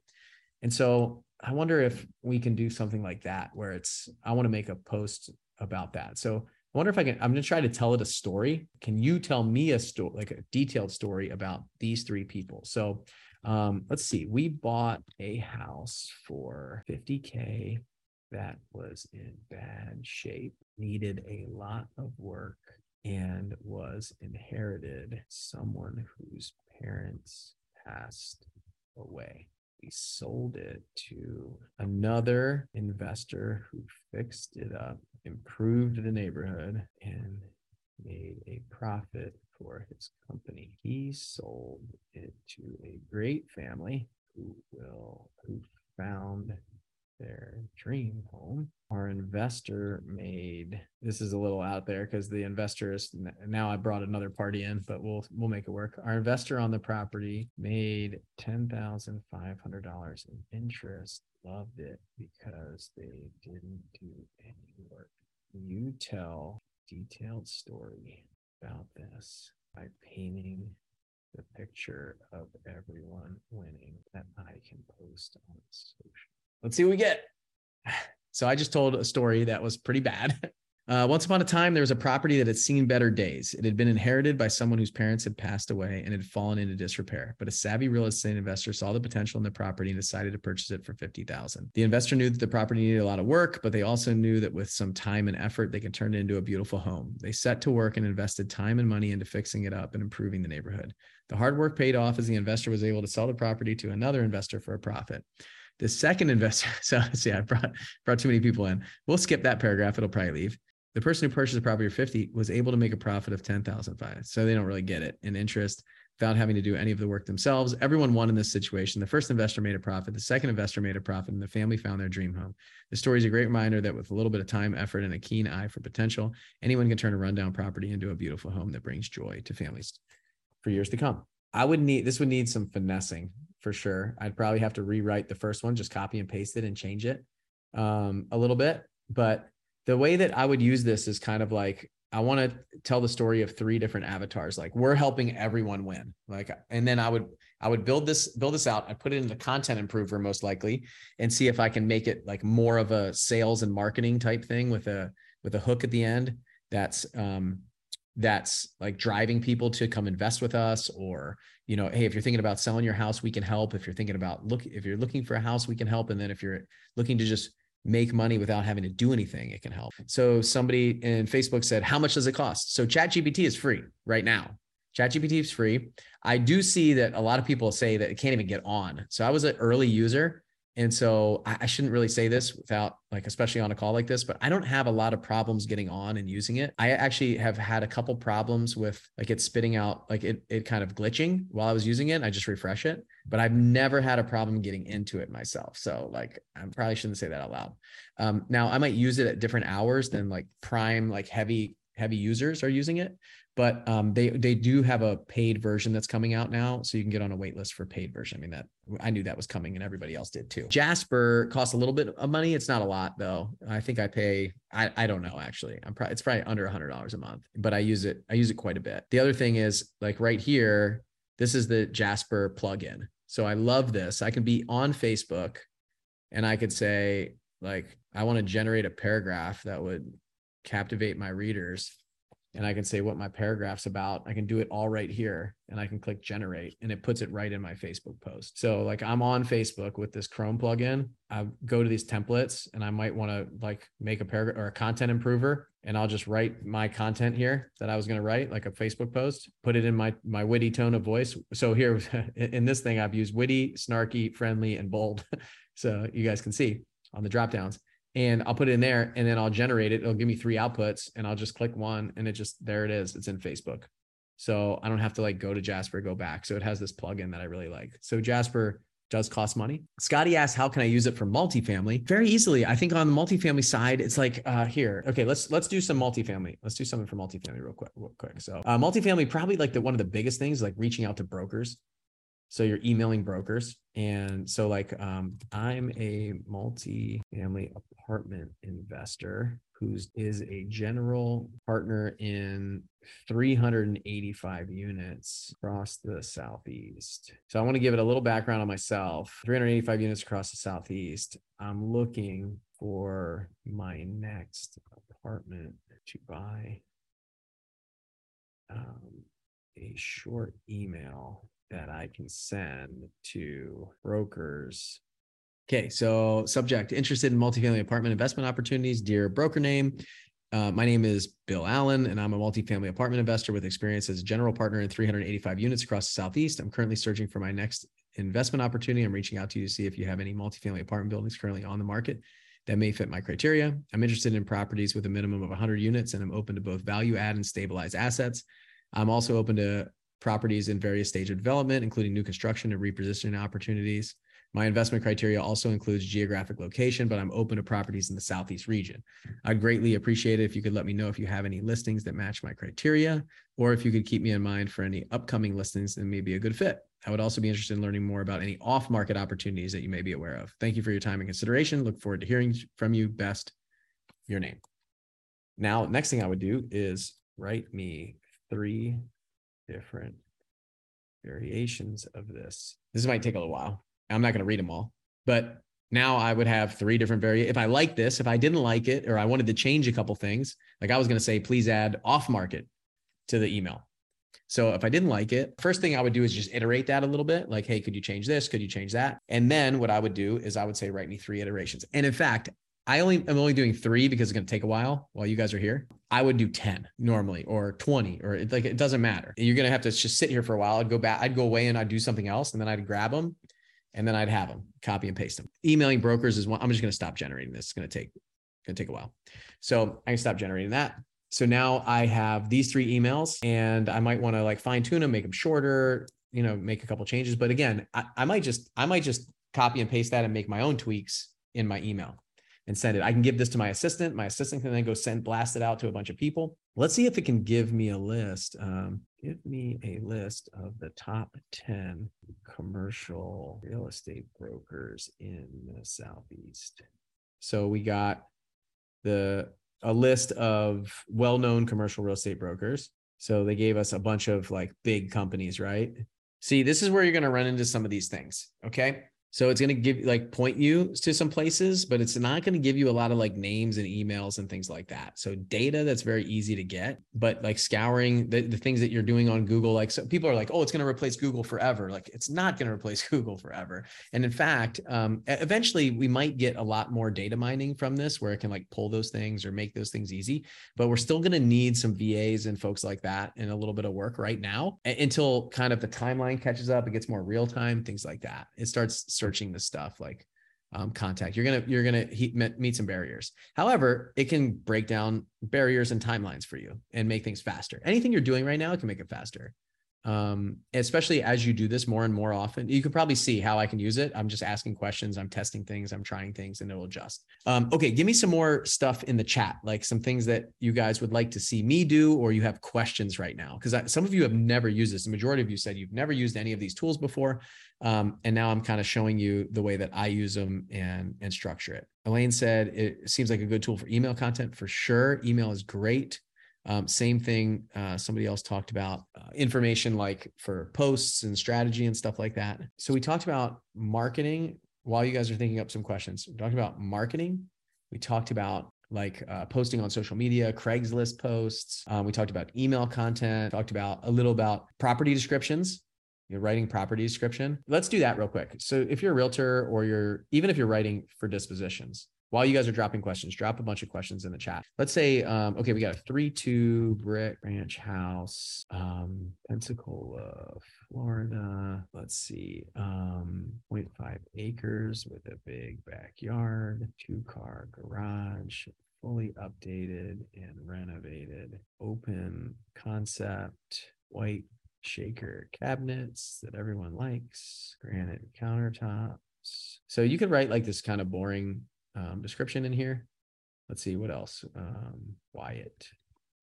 And so I wonder if we can do something like that, where it's, I want to make a post about that. So I wonder if I can, I'm going to try to tell it a story. Can you tell me a story, like a detailed story about these three people? So um, let's see, we bought a house for fifty K that was in bad shape, needed a lot of work, and was inherited someone whose parents passed away. We sold it to another investor who fixed it up, improved the neighborhood, and made a profit for his company. He sold it to a great family who will who found their dream home. Our investor made, this is a little out there because the investor is, now I brought another party in, but we'll we'll make it work. Our investor on the property made ten thousand five hundred dollars in interest, loved it because they didn't do any work. You tell a detailed story about this by painting the picture of everyone winning that I can post on social. Let's see what we get. So I just told a story that was pretty bad Uh, once upon a time, there was a property that had seen better days. It had been inherited by someone whose parents had passed away and had fallen into disrepair. But a savvy real estate investor saw the potential in the property and decided to purchase it for fifty thousand dollars. The investor knew that the property needed a lot of work, but they also knew that with some time and effort, they could turn it into a beautiful home. They set to work and invested time and money into fixing it up and improving the neighborhood. The hard work paid off as the investor was able to sell the property to another investor for a profit. The second investor, so see, I brought, brought too many people in. We'll skip that paragraph. It'll probably leave. The person who purchased the property for fifty was able to make a profit of ten thousand five hundred dollars. So they don't really get it in interest without having to do any of the work themselves. Everyone won in this situation. The first investor made a profit. The second investor made a profit, and the family found their dream home. The story is a great reminder that with a little bit of time, effort, and a keen eye for potential, anyone can turn a rundown property into a beautiful home that brings joy to families for years to come. I would need, this would need some finessing for sure. I'd probably have to rewrite the first one, just copy and paste it and change it um, a little bit. But the way that I would use this is kind of like, I want to tell the story of three different avatars. Like, we're helping everyone win. Like, and then I would, I would build this, build this out. I put it in the content improver most likely and see if I can make it like more of a sales and marketing type thing with a, with a hook at the end. That's, um, that's like driving people to come invest with us, or, you know, hey, if you're thinking about selling your house, we can help. If you're thinking about look, if you're looking for a house, we can help. And then if you're looking to just make money without having to do anything, it can help. So somebody in Facebook said, how much does it cost? So ChatGPT is free right now. ChatGPT is free. I do see that a lot of people say that it can't even get on. So I was an early user. And so I, I shouldn't really say this without, like, especially on a call like this, but I don't have a lot of problems getting on and using it. I actually have had a couple problems with like it spitting out, like it, it kind of glitching while I was using it. I just refresh it, but I've never had a problem getting into it myself. So like, I probably shouldn't say that out loud. Um, now I might use it at different hours than like prime, like heavy, heavy users are using it, but um, they, they do have a paid version that's coming out now. So you can get on a wait list for paid version. I mean, that I knew that was coming and everybody else did too. Jasper costs a little bit of money. It's not a lot though. I think I pay, I, I don't know, actually, I'm probably, it's probably under a hundred dollars a month, but I use it. I use it quite a bit. The other thing is like right here, this is the Jasper plugin. So I love this. I can be on Facebook and I could say like, I want to generate a paragraph that would captivate my readers, and I can say what my paragraph's about. I can do it all right here, and I can click generate, and it puts it right in my Facebook post. So like I'm on Facebook with this Chrome plugin. I go to these templates and I might want to like make a paragraph or a content improver, and I'll just write my content here that I was going to write, like a Facebook post, put it in my, my witty tone of voice. So here in this thing, I've used witty, snarky, friendly, and bold. So you guys can see on the dropdowns. And I'll put it in there and then I'll generate it. It'll give me three outputs and I'll just click one and it just, there it is. It's in Facebook. So I don't have to like go to Jasper, go back. So it has this plugin that I really like. So Jasper does cost money. Scotty asks, how can I use it for multifamily? Very easily. I think on the multifamily side, it's like uh, here. Okay, let's let's do some multifamily. Let's do something for multifamily real quick. Real quick. So uh, multifamily, probably like the one of the biggest things, like reaching out to brokers. So you're emailing brokers. And so like, um, I'm a multifamily apartment investor who is a general partner in three hundred eighty-five units across the Southeast. So I want to give it a little background on myself. three hundred eighty-five units across the Southeast. I'm looking for my next apartment to buy. Um, a short email that I can send to brokers. Okay, so subject, interested in multifamily apartment investment opportunities, dear broker name. Uh, my name is Bill Allen, and I'm a multifamily apartment investor with experience as a general partner in three hundred eighty-five units across the Southeast. I'm currently searching for my next investment opportunity. I'm reaching out to you to see if you have any multifamily apartment buildings currently on the market that may fit my criteria. I'm interested in properties with a minimum of one hundred units, and I'm open to both value add and stabilized assets. I'm also open to properties in various stages of development, including new construction and repositioning opportunities. My investment criteria also includes geographic location, but I'm open to properties in the Southeast region. I'd greatly appreciate it if you could let me know if you have any listings that match my criteria, or if you could keep me in mind for any upcoming listings that may be a good fit. I would also be interested in learning more about any off-market opportunities that you may be aware of. Thank you for your time and consideration. Look forward to hearing from you. Best, your name. Now, next thing I would do is write me three different variations of this. This might take a little while. I'm not going to read them all, but Now I would have three different variations. If I like this, if I didn't like it, or I wanted to change a couple things, like I was going to say, please add off market to the email. So if I didn't like it, first thing I would do is just iterate that a little bit. Like, hey, could you change this? Could you change that? And then what I would do is I would say, write me three iterations. And in fact, I only, I'm only doing three because it's going to take a while while you guys are here. I would do ten normally, or twenty, or it, like, it doesn't matter. You're going to have to just sit here for a while. I'd go back, I'd go away and I'd do something else. And then I'd grab them and then I'd have them copy and paste them. Emailing brokers is one. I'm just going to stop generating this. It's going to take, going to take a while. So I can stop generating that. So now I have these three emails, and I might want to like fine tune them, make them shorter, you know, make a couple changes. But again, I, I might just, I might just copy and paste that and make my own tweaks in my email and send it. I can give this to my assistant. My assistant can then go send, blast it out to a bunch of people. Let's see if it can give me a list. Um, give me a list of the top ten commercial real estate brokers in the Southeast. So we got the, a list of well-known commercial real estate brokers. So they gave us a bunch of like big companies, right? See, this is where you're going to run into some of these things. Okay. So it's going to give like point you to some places, but it's not going to give you a lot of like names and emails and things like that. So data that's very easy to get, but like scouring the, the things that you're doing on Google, like so people are like, oh, it's going to replace Google forever. Like it's not going to replace Google forever. And in fact, um, eventually we might get a lot more data mining from this where it can like pull those things or make those things easy, but we're still going to need some V As and folks like that and a little bit of work right now until kind of the timeline catches up. It gets more real time, things like that. It starts searching this stuff like um, contact. You're going to, you're going to meet some barriers. However, it can break down barriers and timelines for you and make things faster. Anything you're doing right now, it can make it faster. Um, especially as you do this more and more often, you can probably see how I can use it. I'm just asking questions. I'm testing things. I'm trying things and it will adjust. Um, okay. Give me some more stuff in the chat, like some things that you guys would like to see me do, or you have questions right now. Cause some of you have never used this. The majority of you said you've never used any of these tools before. Um, and now I'm kind of showing you the way that I use them and, and structure it. Elaine said, it seems like a good tool for email content for sure. Email is great. Um, same thing. Uh, somebody else talked about uh, information like for posts and strategy and stuff like that. So we talked about marketing while you guys are thinking up some questions. We talked about marketing. We talked about like uh, posting on social media, Craigslist posts. Um, we talked about email content, talked about a little about property descriptions. You're writing property description. Let's do that real quick. So if you're a realtor or you're, even if you're writing for dispositions, while you guys are dropping questions, drop a bunch of questions in the chat. Let's say, um, okay, we got a three two brick ranch house, um, Pensacola, Florida. Let's see, um, zero point five acres with a big backyard, two-car garage, fully updated and renovated, open concept, white shaker cabinets that everyone likes, granite countertops. So you could write like this kind of boring Um, description in here. Let's see what else. Um, Wyatt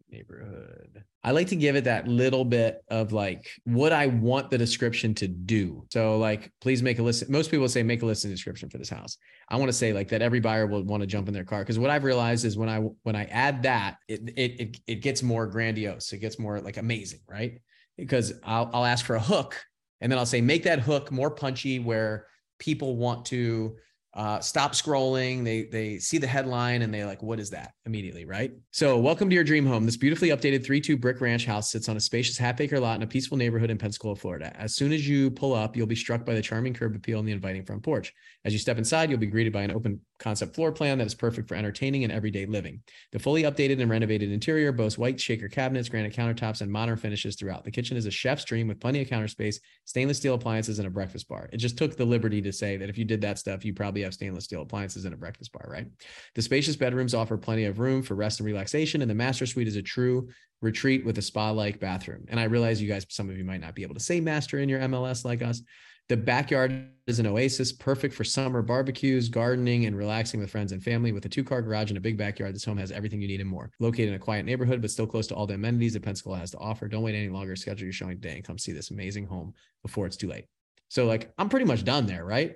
neighborhood. I like to give it that little bit of like what I want the description to do. So like, please make a list. Most people say make a listing description for this house. I want to say like that every buyer will want to jump in their car. Cause what I've realized is when I, when I add that, it, it, it, it gets more grandiose. It gets more like amazing, right? Because I'll, I'll ask for a hook and then I'll say, make that hook more punchy where people want to Uh, stop scrolling. They, they see the headline and they like, what is that immediately? Right. So welcome to your dream home. This beautifully updated three two brick ranch house sits on a spacious half acre lot in a peaceful neighborhood in Pensacola, Florida. As soon as you pull up, you'll be struck by the charming curb appeal and the inviting front porch. As you step inside, you'll be greeted by an open concept floor plan that is perfect for entertaining and everyday living. The fully updated and renovated interior boasts white shaker cabinets, granite countertops, and modern finishes throughout. The kitchen is a chef's dream with plenty of counter space, stainless steel appliances, and a breakfast bar. It just took the liberty to say that if you did that stuff, you probably have stainless steel appliances and a breakfast bar, right? The spacious bedrooms offer plenty of room for rest and relaxation, and the master suite is a true retreat with a spa-like bathroom. And I realize you guys, some of you might not be able to say master in your M L S like us. The backyard is an oasis, perfect for summer barbecues, gardening, and relaxing with friends and family. With a two-car garage and a big backyard, this home has everything you need and more. Located in a quiet neighborhood, but still close to all the amenities that Pensacola has to offer. Don't wait any longer. Schedule your showing today and come see this amazing home before it's too late. So, like, I'm pretty much done there, right?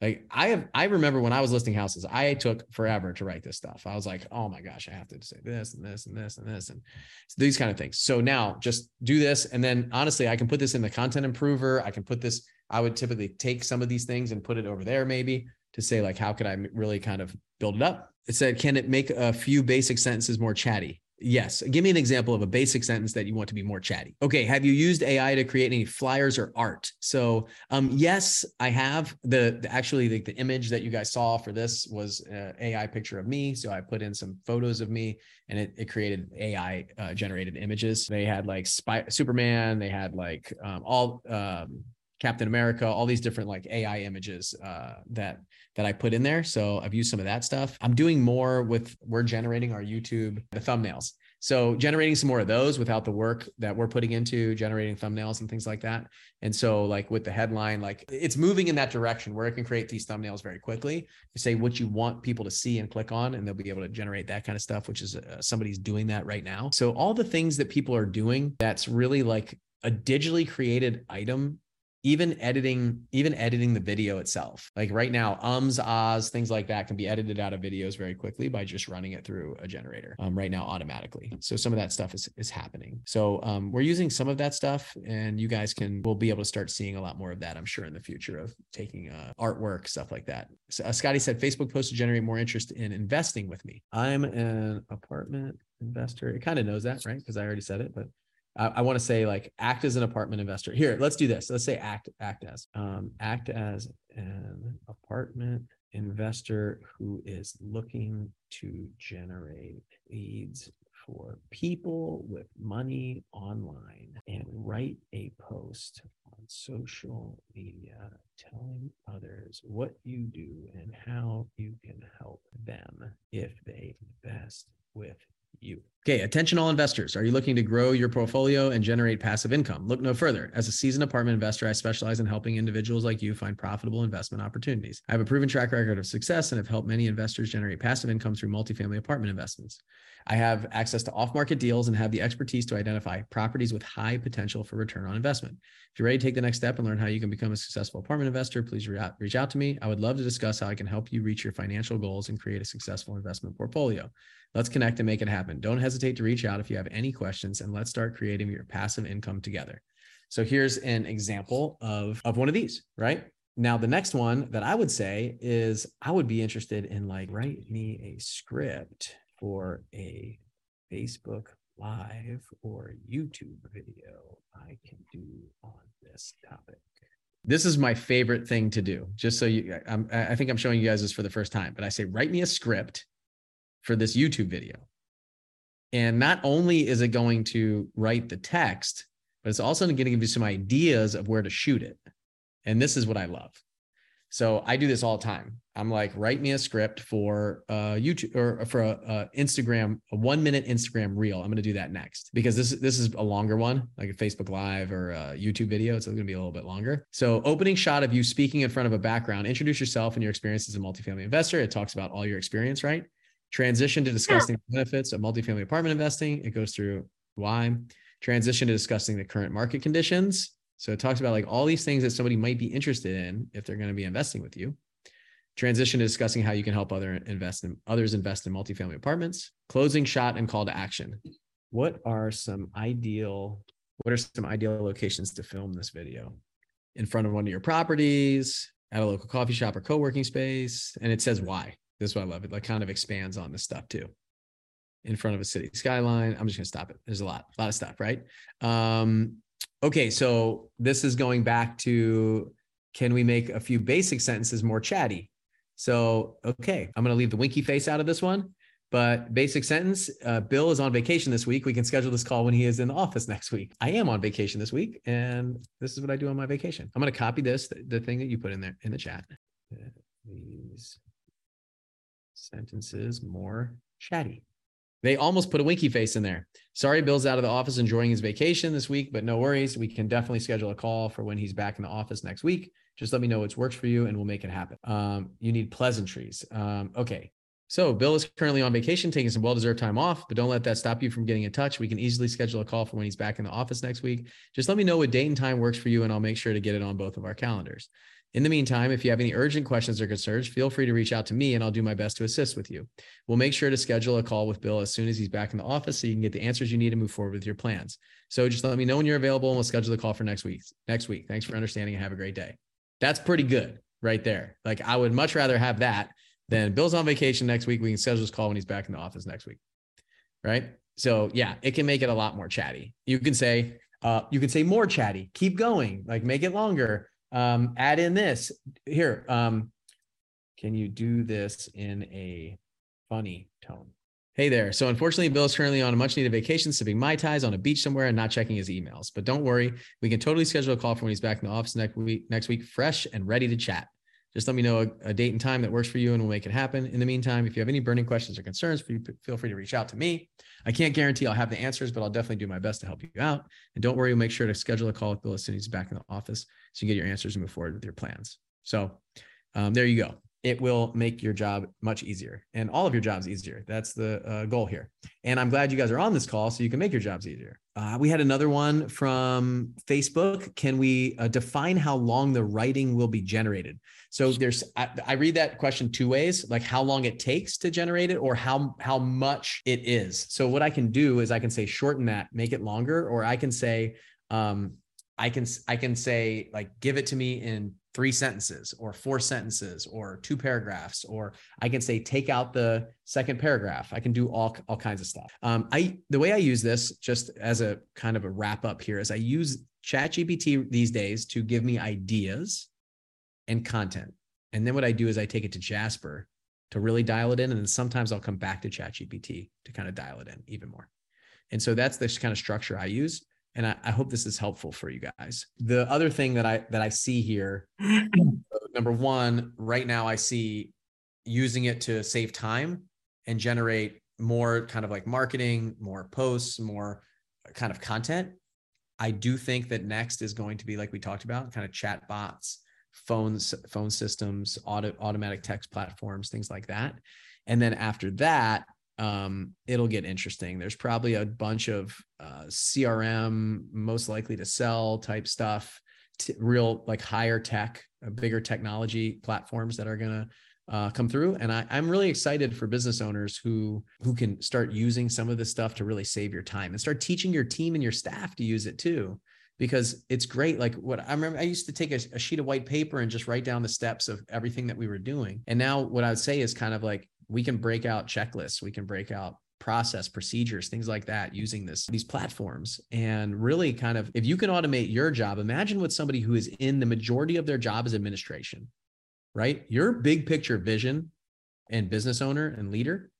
Like I have, I remember when I was listing houses, I took forever to write this stuff. I was like, oh my gosh, I have to say this and this and this and this and these kind of things. So now just do this. And then honestly, I can put this in the content improver. I can put this, I would typically take some of these things and put it over there maybe. to say like, how could I really kind of build it up? It said, can it make a few basic sentences more chatty? Yes. Give me an example of a basic sentence that you want to be more chatty. Okay. Have you used A I to create any flyers or art? So um, yes, I have. The, the actually the, the image that you guys saw for this was an A I picture of me. So I put in some photos of me and it, it created A I uh, generated images. They had like Spy- Superman. They had like um, all um, Captain America, all these different like A I images uh, that, that I put in there. So I've used some of that stuff. I'm doing more with, we're generating our YouTube, the thumbnails. So generating some more of those without the work that we're putting into generating thumbnails and things like that. And so like with the headline, like it's moving in that direction where it can create these thumbnails very quickly. You say what you want people to see and click on, and they'll be able to generate that kind of stuff, which is uh, somebody's doing that right now. So all the things that people are doing, that's really like a digitally created item. Even editing, even editing the video itself. Like right now, ums, ahs, things like that can be edited out of videos very quickly by just running it through a generator um, right now automatically. So some of that stuff is, is happening. So um, we're using some of that stuff, and you guys can, we'll be able to start seeing a lot more of that, I'm sure, in the future of taking uh, artwork, stuff like that. So, uh, Scotty said, Facebook posts to generate more interest in investing with me. I'm an apartment investor. It kind of knows that, right? Because I already said it, but I, I want to say like act as an apartment investor here. Let's do this. Let's say act, act as, um, act as an apartment investor who is looking to generate leads for people with money online, and write a post on social media telling others what you do and how you can help them if they invest with you. Okay. Attention all investors. Are you looking to grow your portfolio and generate passive income? Look no further. As a seasoned apartment investor, I specialize in helping individuals like you find profitable investment opportunities. I have a proven track record of success and have helped many investors generate passive income through multifamily apartment investments. I have access to off-market deals and have the expertise to identify properties with high potential for return on investment. If you're ready to take the next step and learn how you can become a successful apartment investor, please reach out to me. I would love to discuss how I can help you reach your financial goals and create a successful investment portfolio. Let's connect and make it happen. Don't hesitate to reach out if you have any questions, and let's start creating your passive income together. So here's an example of, of one of these, right? Now, the next one that I would say is I would be interested in like, write me a script for a Facebook Live or YouTube video I can do on this topic. This is my favorite thing to do. Just so you, I'm, I think I'm showing you guys this for the first time, but I say, write me a script for this YouTube video. And not only is it going to write the text, but it's also going to give you some ideas of where to shoot it. And this is what I love. So I do this all the time. I'm like, write me a script for uh, YouTube or for a, a Instagram, a one minute Instagram reel. I'm going to do that next because this, this is a longer one, like a Facebook Live or a YouTube video. It's going to be a little bit longer. So opening shot of you speaking in front of a background, introduce yourself and your experience as a multifamily investor. It talks about all your experience, right? Transition to discussing the benefits of multifamily apartment investing. It goes through why. Transition to discussing the current market conditions. So it talks about like all these things that somebody might be interested in if they're going to be investing with you. Transition to discussing how you can help other invest in, others invest in multifamily apartments. Closing shot and call to action. What are some ideal, what are some ideal locations to film this video? In front of one of your properties, at a local coffee shop or co-working space. And it says why. This is what I love. It like kind of expands on this stuff too. In front of a city skyline. I'm just going to stop it. There's a lot, a lot of stuff, right? Um, okay. So this is going back to, can we make a few basic sentences more chatty? So, okay. I'm going to leave the winky face out of this one, but basic sentence, uh, Bill is on vacation this week. We can schedule this call when he is in the office next week. I am on vacation this week. And this is what I do on my vacation. I'm going to copy this, the, the thing that you put in there in the chat. Please. Sentences more chatty. They almost put a winky face in there. Sorry, Bill's out of the office enjoying his vacation this week, but no worries. We can definitely schedule a call for when he's back in the office next week. Just let me know what works for you and we'll make it happen. Um, you need pleasantries. Um, okay. So Bill is currently on vacation, taking some well-deserved time off, but don't let that stop you from getting in touch. We can easily schedule a call for when he's back in the office next week. Just let me know what date and time works for you and I'll make sure to get it on both of our calendars. In the meantime, if you have any urgent questions or concerns, feel free to reach out to me and I'll do my best to assist with you. We'll make sure to schedule a call with Bill as soon as he's back in the office so you can get the answers you need to move forward with your plans. So just let me know when you're available and we'll schedule the call for next week. Next week. Thanks for understanding and have a great day. That's pretty good. right there. Like, I would much rather have that than Bill's on vacation next week. We can schedule this call when he's back in the office next week. Right. So yeah, it can make it a lot more chatty. You can say, uh, you can say more chatty, keep going, like make it longer. Um, add in this here. Um, can you do this in a funny tone? Hey there. So unfortunately, Bill is currently on a much needed vacation, sipping Mai Tais on a beach somewhere and not checking his emails, but don't worry. We can totally schedule a call for when he's back in the office next week, next week, fresh and ready to chat. Just let me know a, a date and time that works for you and we'll make it happen. In the meantime, if you have any burning questions or concerns, feel free to reach out to me. I can't guarantee I'll have the answers, but I'll definitely do my best to help you out. And don't worry, we'll make sure to schedule a call with Bill as soon as he's back in the office so you can get your answers and move forward with your plans. So um, there you go. It will make your job much easier and all of your jobs easier. That's the uh, goal here. And I'm glad you guys are on this call so you can make your jobs easier. Uh, we had another one from Facebook. Can we uh, define how long the writing will be generated? So there's, I, I read that question two ways, like how long it takes to generate it or how, how much it is. So what I can do is I can say, shorten that, make it longer, or I can say, um, I can, I can say like, give it to me in three sentences or four sentences or two paragraphs, or I can say, take out the second paragraph. I can do all, all kinds of stuff. Um, I, the way I use this just as a kind of a wrap up here is I use ChatGPT these days to give me ideas and content. And then what I do is I take it to Jasper to really dial it in. And then sometimes I'll come back to ChatGPT to kind of dial it in even more. And so that's this kind of structure I use. And I, I hope this is helpful for you guys. The other thing that I, that I see here, number one, right now I see using it to save time and generate more kind of like marketing, more posts, more kind of content. I do think that next is going to be, like we talked about, kind of chat bots, phones, phone systems, auto, automatic text platforms, things like that. And then after that, um, it'll get interesting. There's probably a bunch of, uh, C R M, most likely to sell type stuff, t- real like higher tech, uh, bigger technology platforms that are going to, uh, come through. And I, I'm really excited for business owners who, who can start using some of this stuff to really save your time and start teaching your team and your staff to use it too, because it's great. Like what I remember, I used to take a, a sheet of white paper and just write down the steps of everything that we were doing. And now what I would say is kind of like, we can break out checklists. We can break out process procedures, things like that, using this, these platforms. And really kind of, if you can automate your job, imagine what somebody who is in the majority of their job is administration, right? Your big picture vision and business owner and leader.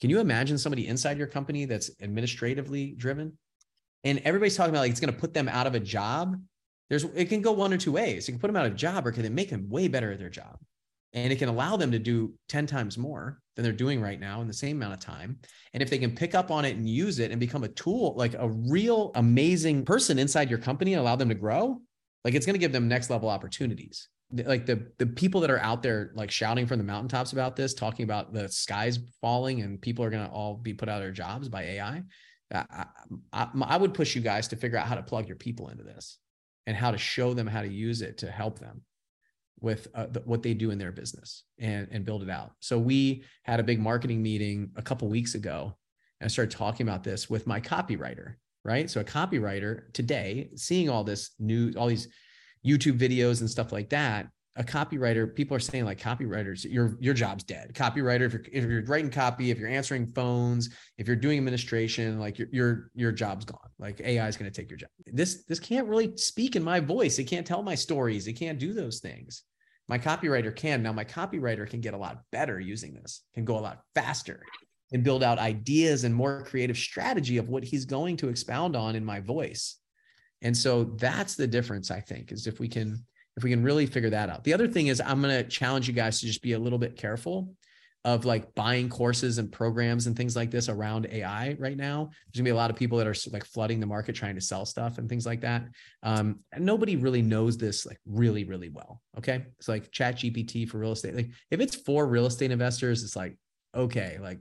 Can you imagine somebody inside your company that's administratively driven? And everybody's talking about like, it's going to put them out of a job. There's, it can go one or two ways. It can put them out of a job, or can it make them way better at their job? And it can allow them to do ten times more than they're doing right now in the same amount of time. And if they can pick up on it and use it and become a tool, like a real amazing person inside your company and allow them to grow, like it's going to give them next level opportunities. Like the, the people that are out there, like shouting from the mountaintops about this, talking about the skies falling and people are going to all be put out of their jobs by A I. I, I, I would push you guys to figure out how to plug your people into this and how to show them how to use it to help them with uh, the, what they do in their business and, and build it out. So we had a big marketing meeting a couple weeks ago and I started talking about this with my copywriter, right? So a copywriter today, seeing all this new, all these YouTube videos and stuff like that, a copywriter, people are saying like copywriters, your, your job's dead. Copywriter, if you're, if you're writing copy, if you're answering phones, if you're doing administration, like your, your, your job's gone. Like A I is going to take your job. This, this can't really speak in my voice. It can't tell my stories. It can't do those things. My copywriter can. Now my copywriter can get a lot better using this, can go a lot faster and build out ideas and more creative strategy of what he's going to expound on in my voice. And so that's the difference, I think, is if we can, if we can really figure that out. The other thing is I'm going to challenge you guys to just be a little bit careful of like buying courses and programs and things like this around A I right now. There's gonna be a lot of people that are like flooding the market, trying to sell stuff and things like that. Um, and nobody really knows this like really, really well. Okay. It's like ChatGPT for real estate. Like if it's for real estate investors, it's like, okay, like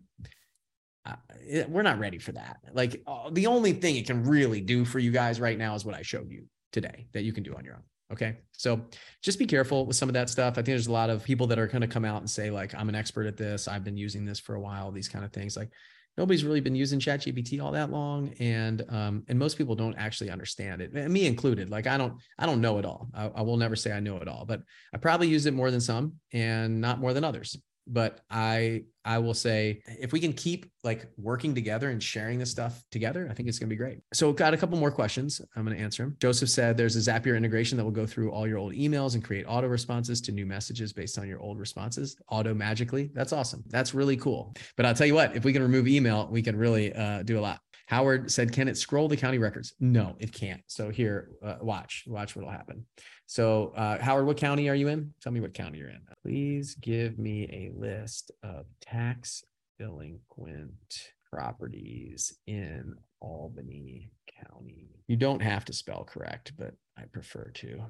uh, it, we're not ready for that. Like uh, the only thing it can really do for you guys right now is what I showed you today that you can do on your own. Okay. So just be careful with some of that stuff. I think there's a lot of people that are going to come out and say like, I'm an expert at this. I've been using this for a while, these kind of things. Like nobody's really been using ChatGPT all that long. And, um, and most people don't actually understand it, me included. Like, I don't, I don't know it all. I, I will never say I know it all, but I probably use it more than some and not more than others. But I, I will say, if we can keep like working together and sharing this stuff together, I think it's going to be great. So we've got a couple more questions. I'm going to answer them. Joseph said, there's a Zapier integration that will go through all your old emails and create auto responses to new messages based on your old responses auto magically. That's awesome. That's really cool. But I'll tell you what, if we can remove email, we can really uh, do a lot. Howard said, can it scroll the county records? No, it can't. So here, uh, watch, watch what'll happen. So uh, Howard, what county are you in? Tell me what county you're in. Please give me a list of tax delinquent properties in Albany County. You don't have to spell correct, but I prefer to.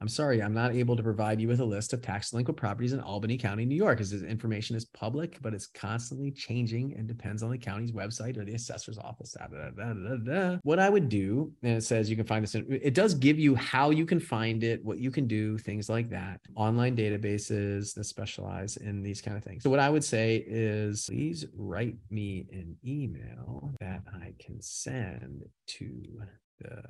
I'm sorry, I'm not able to provide you with a list of tax delinquent properties in Albany County, New York, as this information is public, but it's constantly changing and depends on the county's website or the assessor's office. Da, da, da, da, da. What I would do, and it says you can find this, in, it does give you how you can find it, what you can do, things like that. Online databases that specialize in these kind of things. So what I would say is, please write me an email that I can send to the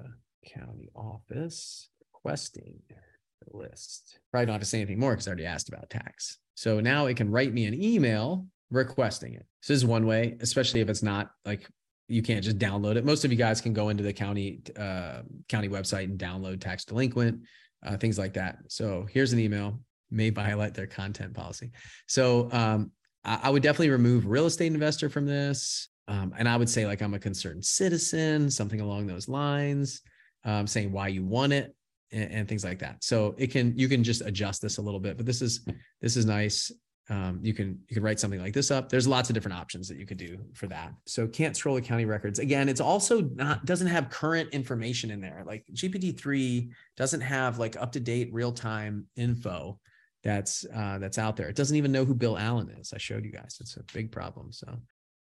county office requesting the list. Probably don't have to say anything more because I already asked about tax. So now it can write me an email requesting it. So this is one way, especially if it's not like you can't just download it. Most of you guys can go into the county uh, county website and download tax delinquent, uh, things like that. So here's an email, may violate their content policy. So um, I, I would definitely remove real estate investor from this. Um, and I would say like, I'm a concerned citizen, something along those lines, um, saying why you want it. And things like that. So it can, you can just adjust this a little bit, but this is, this is nice. Um, you can, you can write something like this up. There's lots of different options that you could do for that. So can't scroll the county records. Again, it's also not, doesn't have current information in there. Like G P T three doesn't have like up-to-date real-time info that's, uh, that's out there. It doesn't even know who Bill Allen is. I showed you guys. It's a big problem. So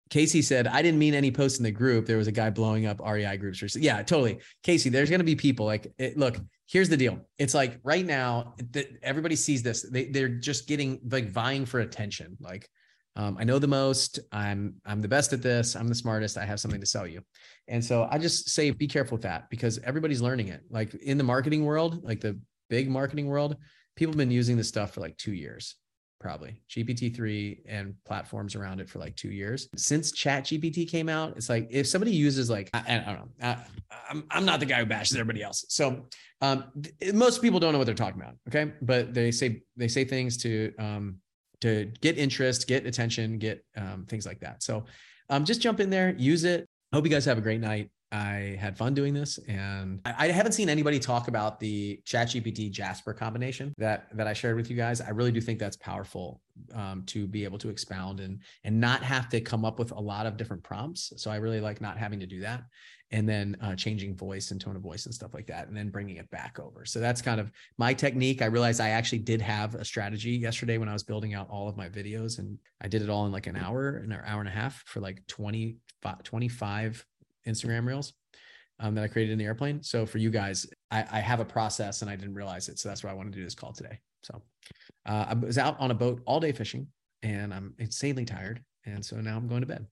Casey said, I didn't mean any posts in the group. There was a guy blowing up R E I groups. Yeah, totally. Casey, there's going to be people like, it, look, here's the deal. It's like right now, th- everybody sees this. They, they're just getting like vying for attention. Like, um, I know the most, I'm, I'm the best at this. I'm the smartest. I have something to sell you. And so I just say, be careful with that because everybody's learning it. Like in the marketing world, like the big marketing world, people have been using this stuff for like two years. Probably G P T three and platforms around it for like two years. Since ChatGPT came out, it's like if somebody uses like, I, I don't know, I, I'm, I'm not the guy who bashes everybody else. So um, th- most people don't know what they're talking about. Okay. But they say, they say things to, um, to get interest, get attention, get um, things like that. So um, just jump in there, use it. I hope you guys have a great night. I had fun doing this and I, I haven't seen anybody talk about the ChatGPT Jasper combination that, that I shared with you guys. I really do think that's powerful um, to be able to expound and, and not have to come up with a lot of different prompts. So I really like not having to do that. And then uh, changing voice and tone of voice and stuff like that, and then bringing it back over. So that's kind of my technique. I realized I actually did have a strategy yesterday when I was building out all of my videos, and I did it all in like an hour, an hour and a half for like twenty, twenty-five Instagram reels um, that I created in the airplane. So for you guys, I, I have a process and I didn't realize it. So that's why I wanted to do this call today. So uh, I was out on a boat all day fishing and I'm insanely tired. And so now I'm going to bed.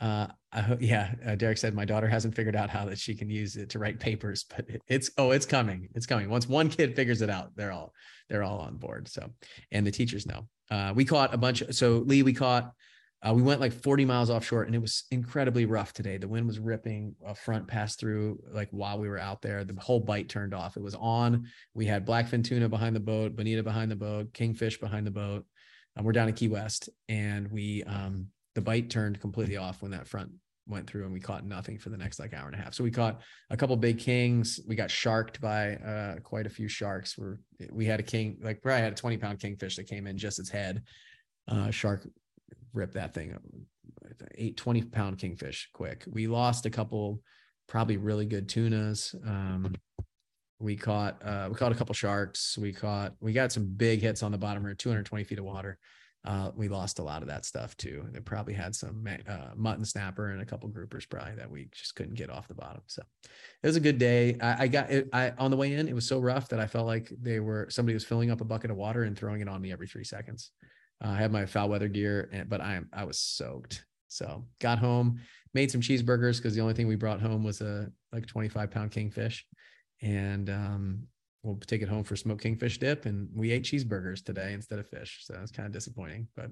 Uh, I hope, yeah. Uh, Derek said, my daughter hasn't figured out how that she can use it to write papers, but it, it's, oh, it's coming. It's coming. Once one kid figures it out, they're all, they're all on board. So, and the teachers know, uh, we caught a bunch of, so Lee, we caught, Uh, we went like forty miles offshore and it was incredibly rough today. The wind was ripping, a front passed through like while we were out there, the whole bite turned off. It was on, we had blackfin tuna behind the boat, bonita behind the boat, kingfish behind the boat. Um, we're down in Key West and we, um, the bite turned completely off when that front went through and we caught nothing for the next like hour and a half. So we caught a couple big kings. We got sharked by uh, quite a few sharks. We're, we had a king, like probably had a twenty pound kingfish that came in just its head, uh, shark rip that thing up, eight twenty pound kingfish quick. We lost a couple probably really good tunas. Um, we caught, uh, we caught a couple sharks. We caught, we got some big hits on the bottom or two hundred twenty feet of water. Uh, we lost a lot of that stuff too. They probably had some uh, mutton snapper and a couple groupers probably that we just couldn't get off the bottom. So it was a good day. I, I got it. I, on the way in, it was so rough that I felt like they were, somebody was filling up a bucket of water and throwing it on me every three seconds. Uh, I had my foul weather gear, and, but I am I was soaked, So got home, made some cheeseburgers because the only thing we brought home was a like twenty-five pound kingfish, and um, we'll take it home for smoked kingfish dip. And we ate cheeseburgers today instead of fish. So it's kind of disappointing, but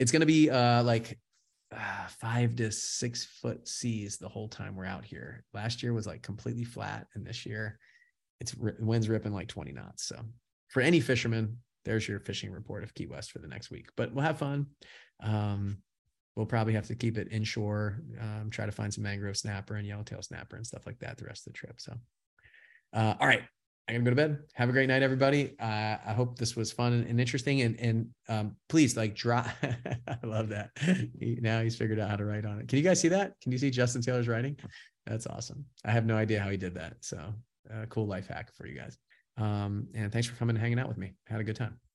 it's going to be uh, like uh, five to six foot seas the whole time we're out here. Last year was like completely flat. And this year it's wind's ripping like twenty knots. So for any fisherman, there's your fishing report of Key West for the next week, but we'll have fun. Um, We'll probably have to keep it inshore, um, try to find some mangrove snapper and yellowtail snapper and stuff like that the rest of the trip. So, uh, all right, I'm gonna go to bed. Have a great night, everybody. Uh, I hope this was fun and, and interesting. And and um, please like drop. I love that. He, now he's figured out how to write on it. Can you guys see that? Can you see Justin Taylor's writing? That's awesome. I have no idea how he did that. So, uh, cool life hack for you guys. Um, and thanks for coming and hanging out with me. Had a good time.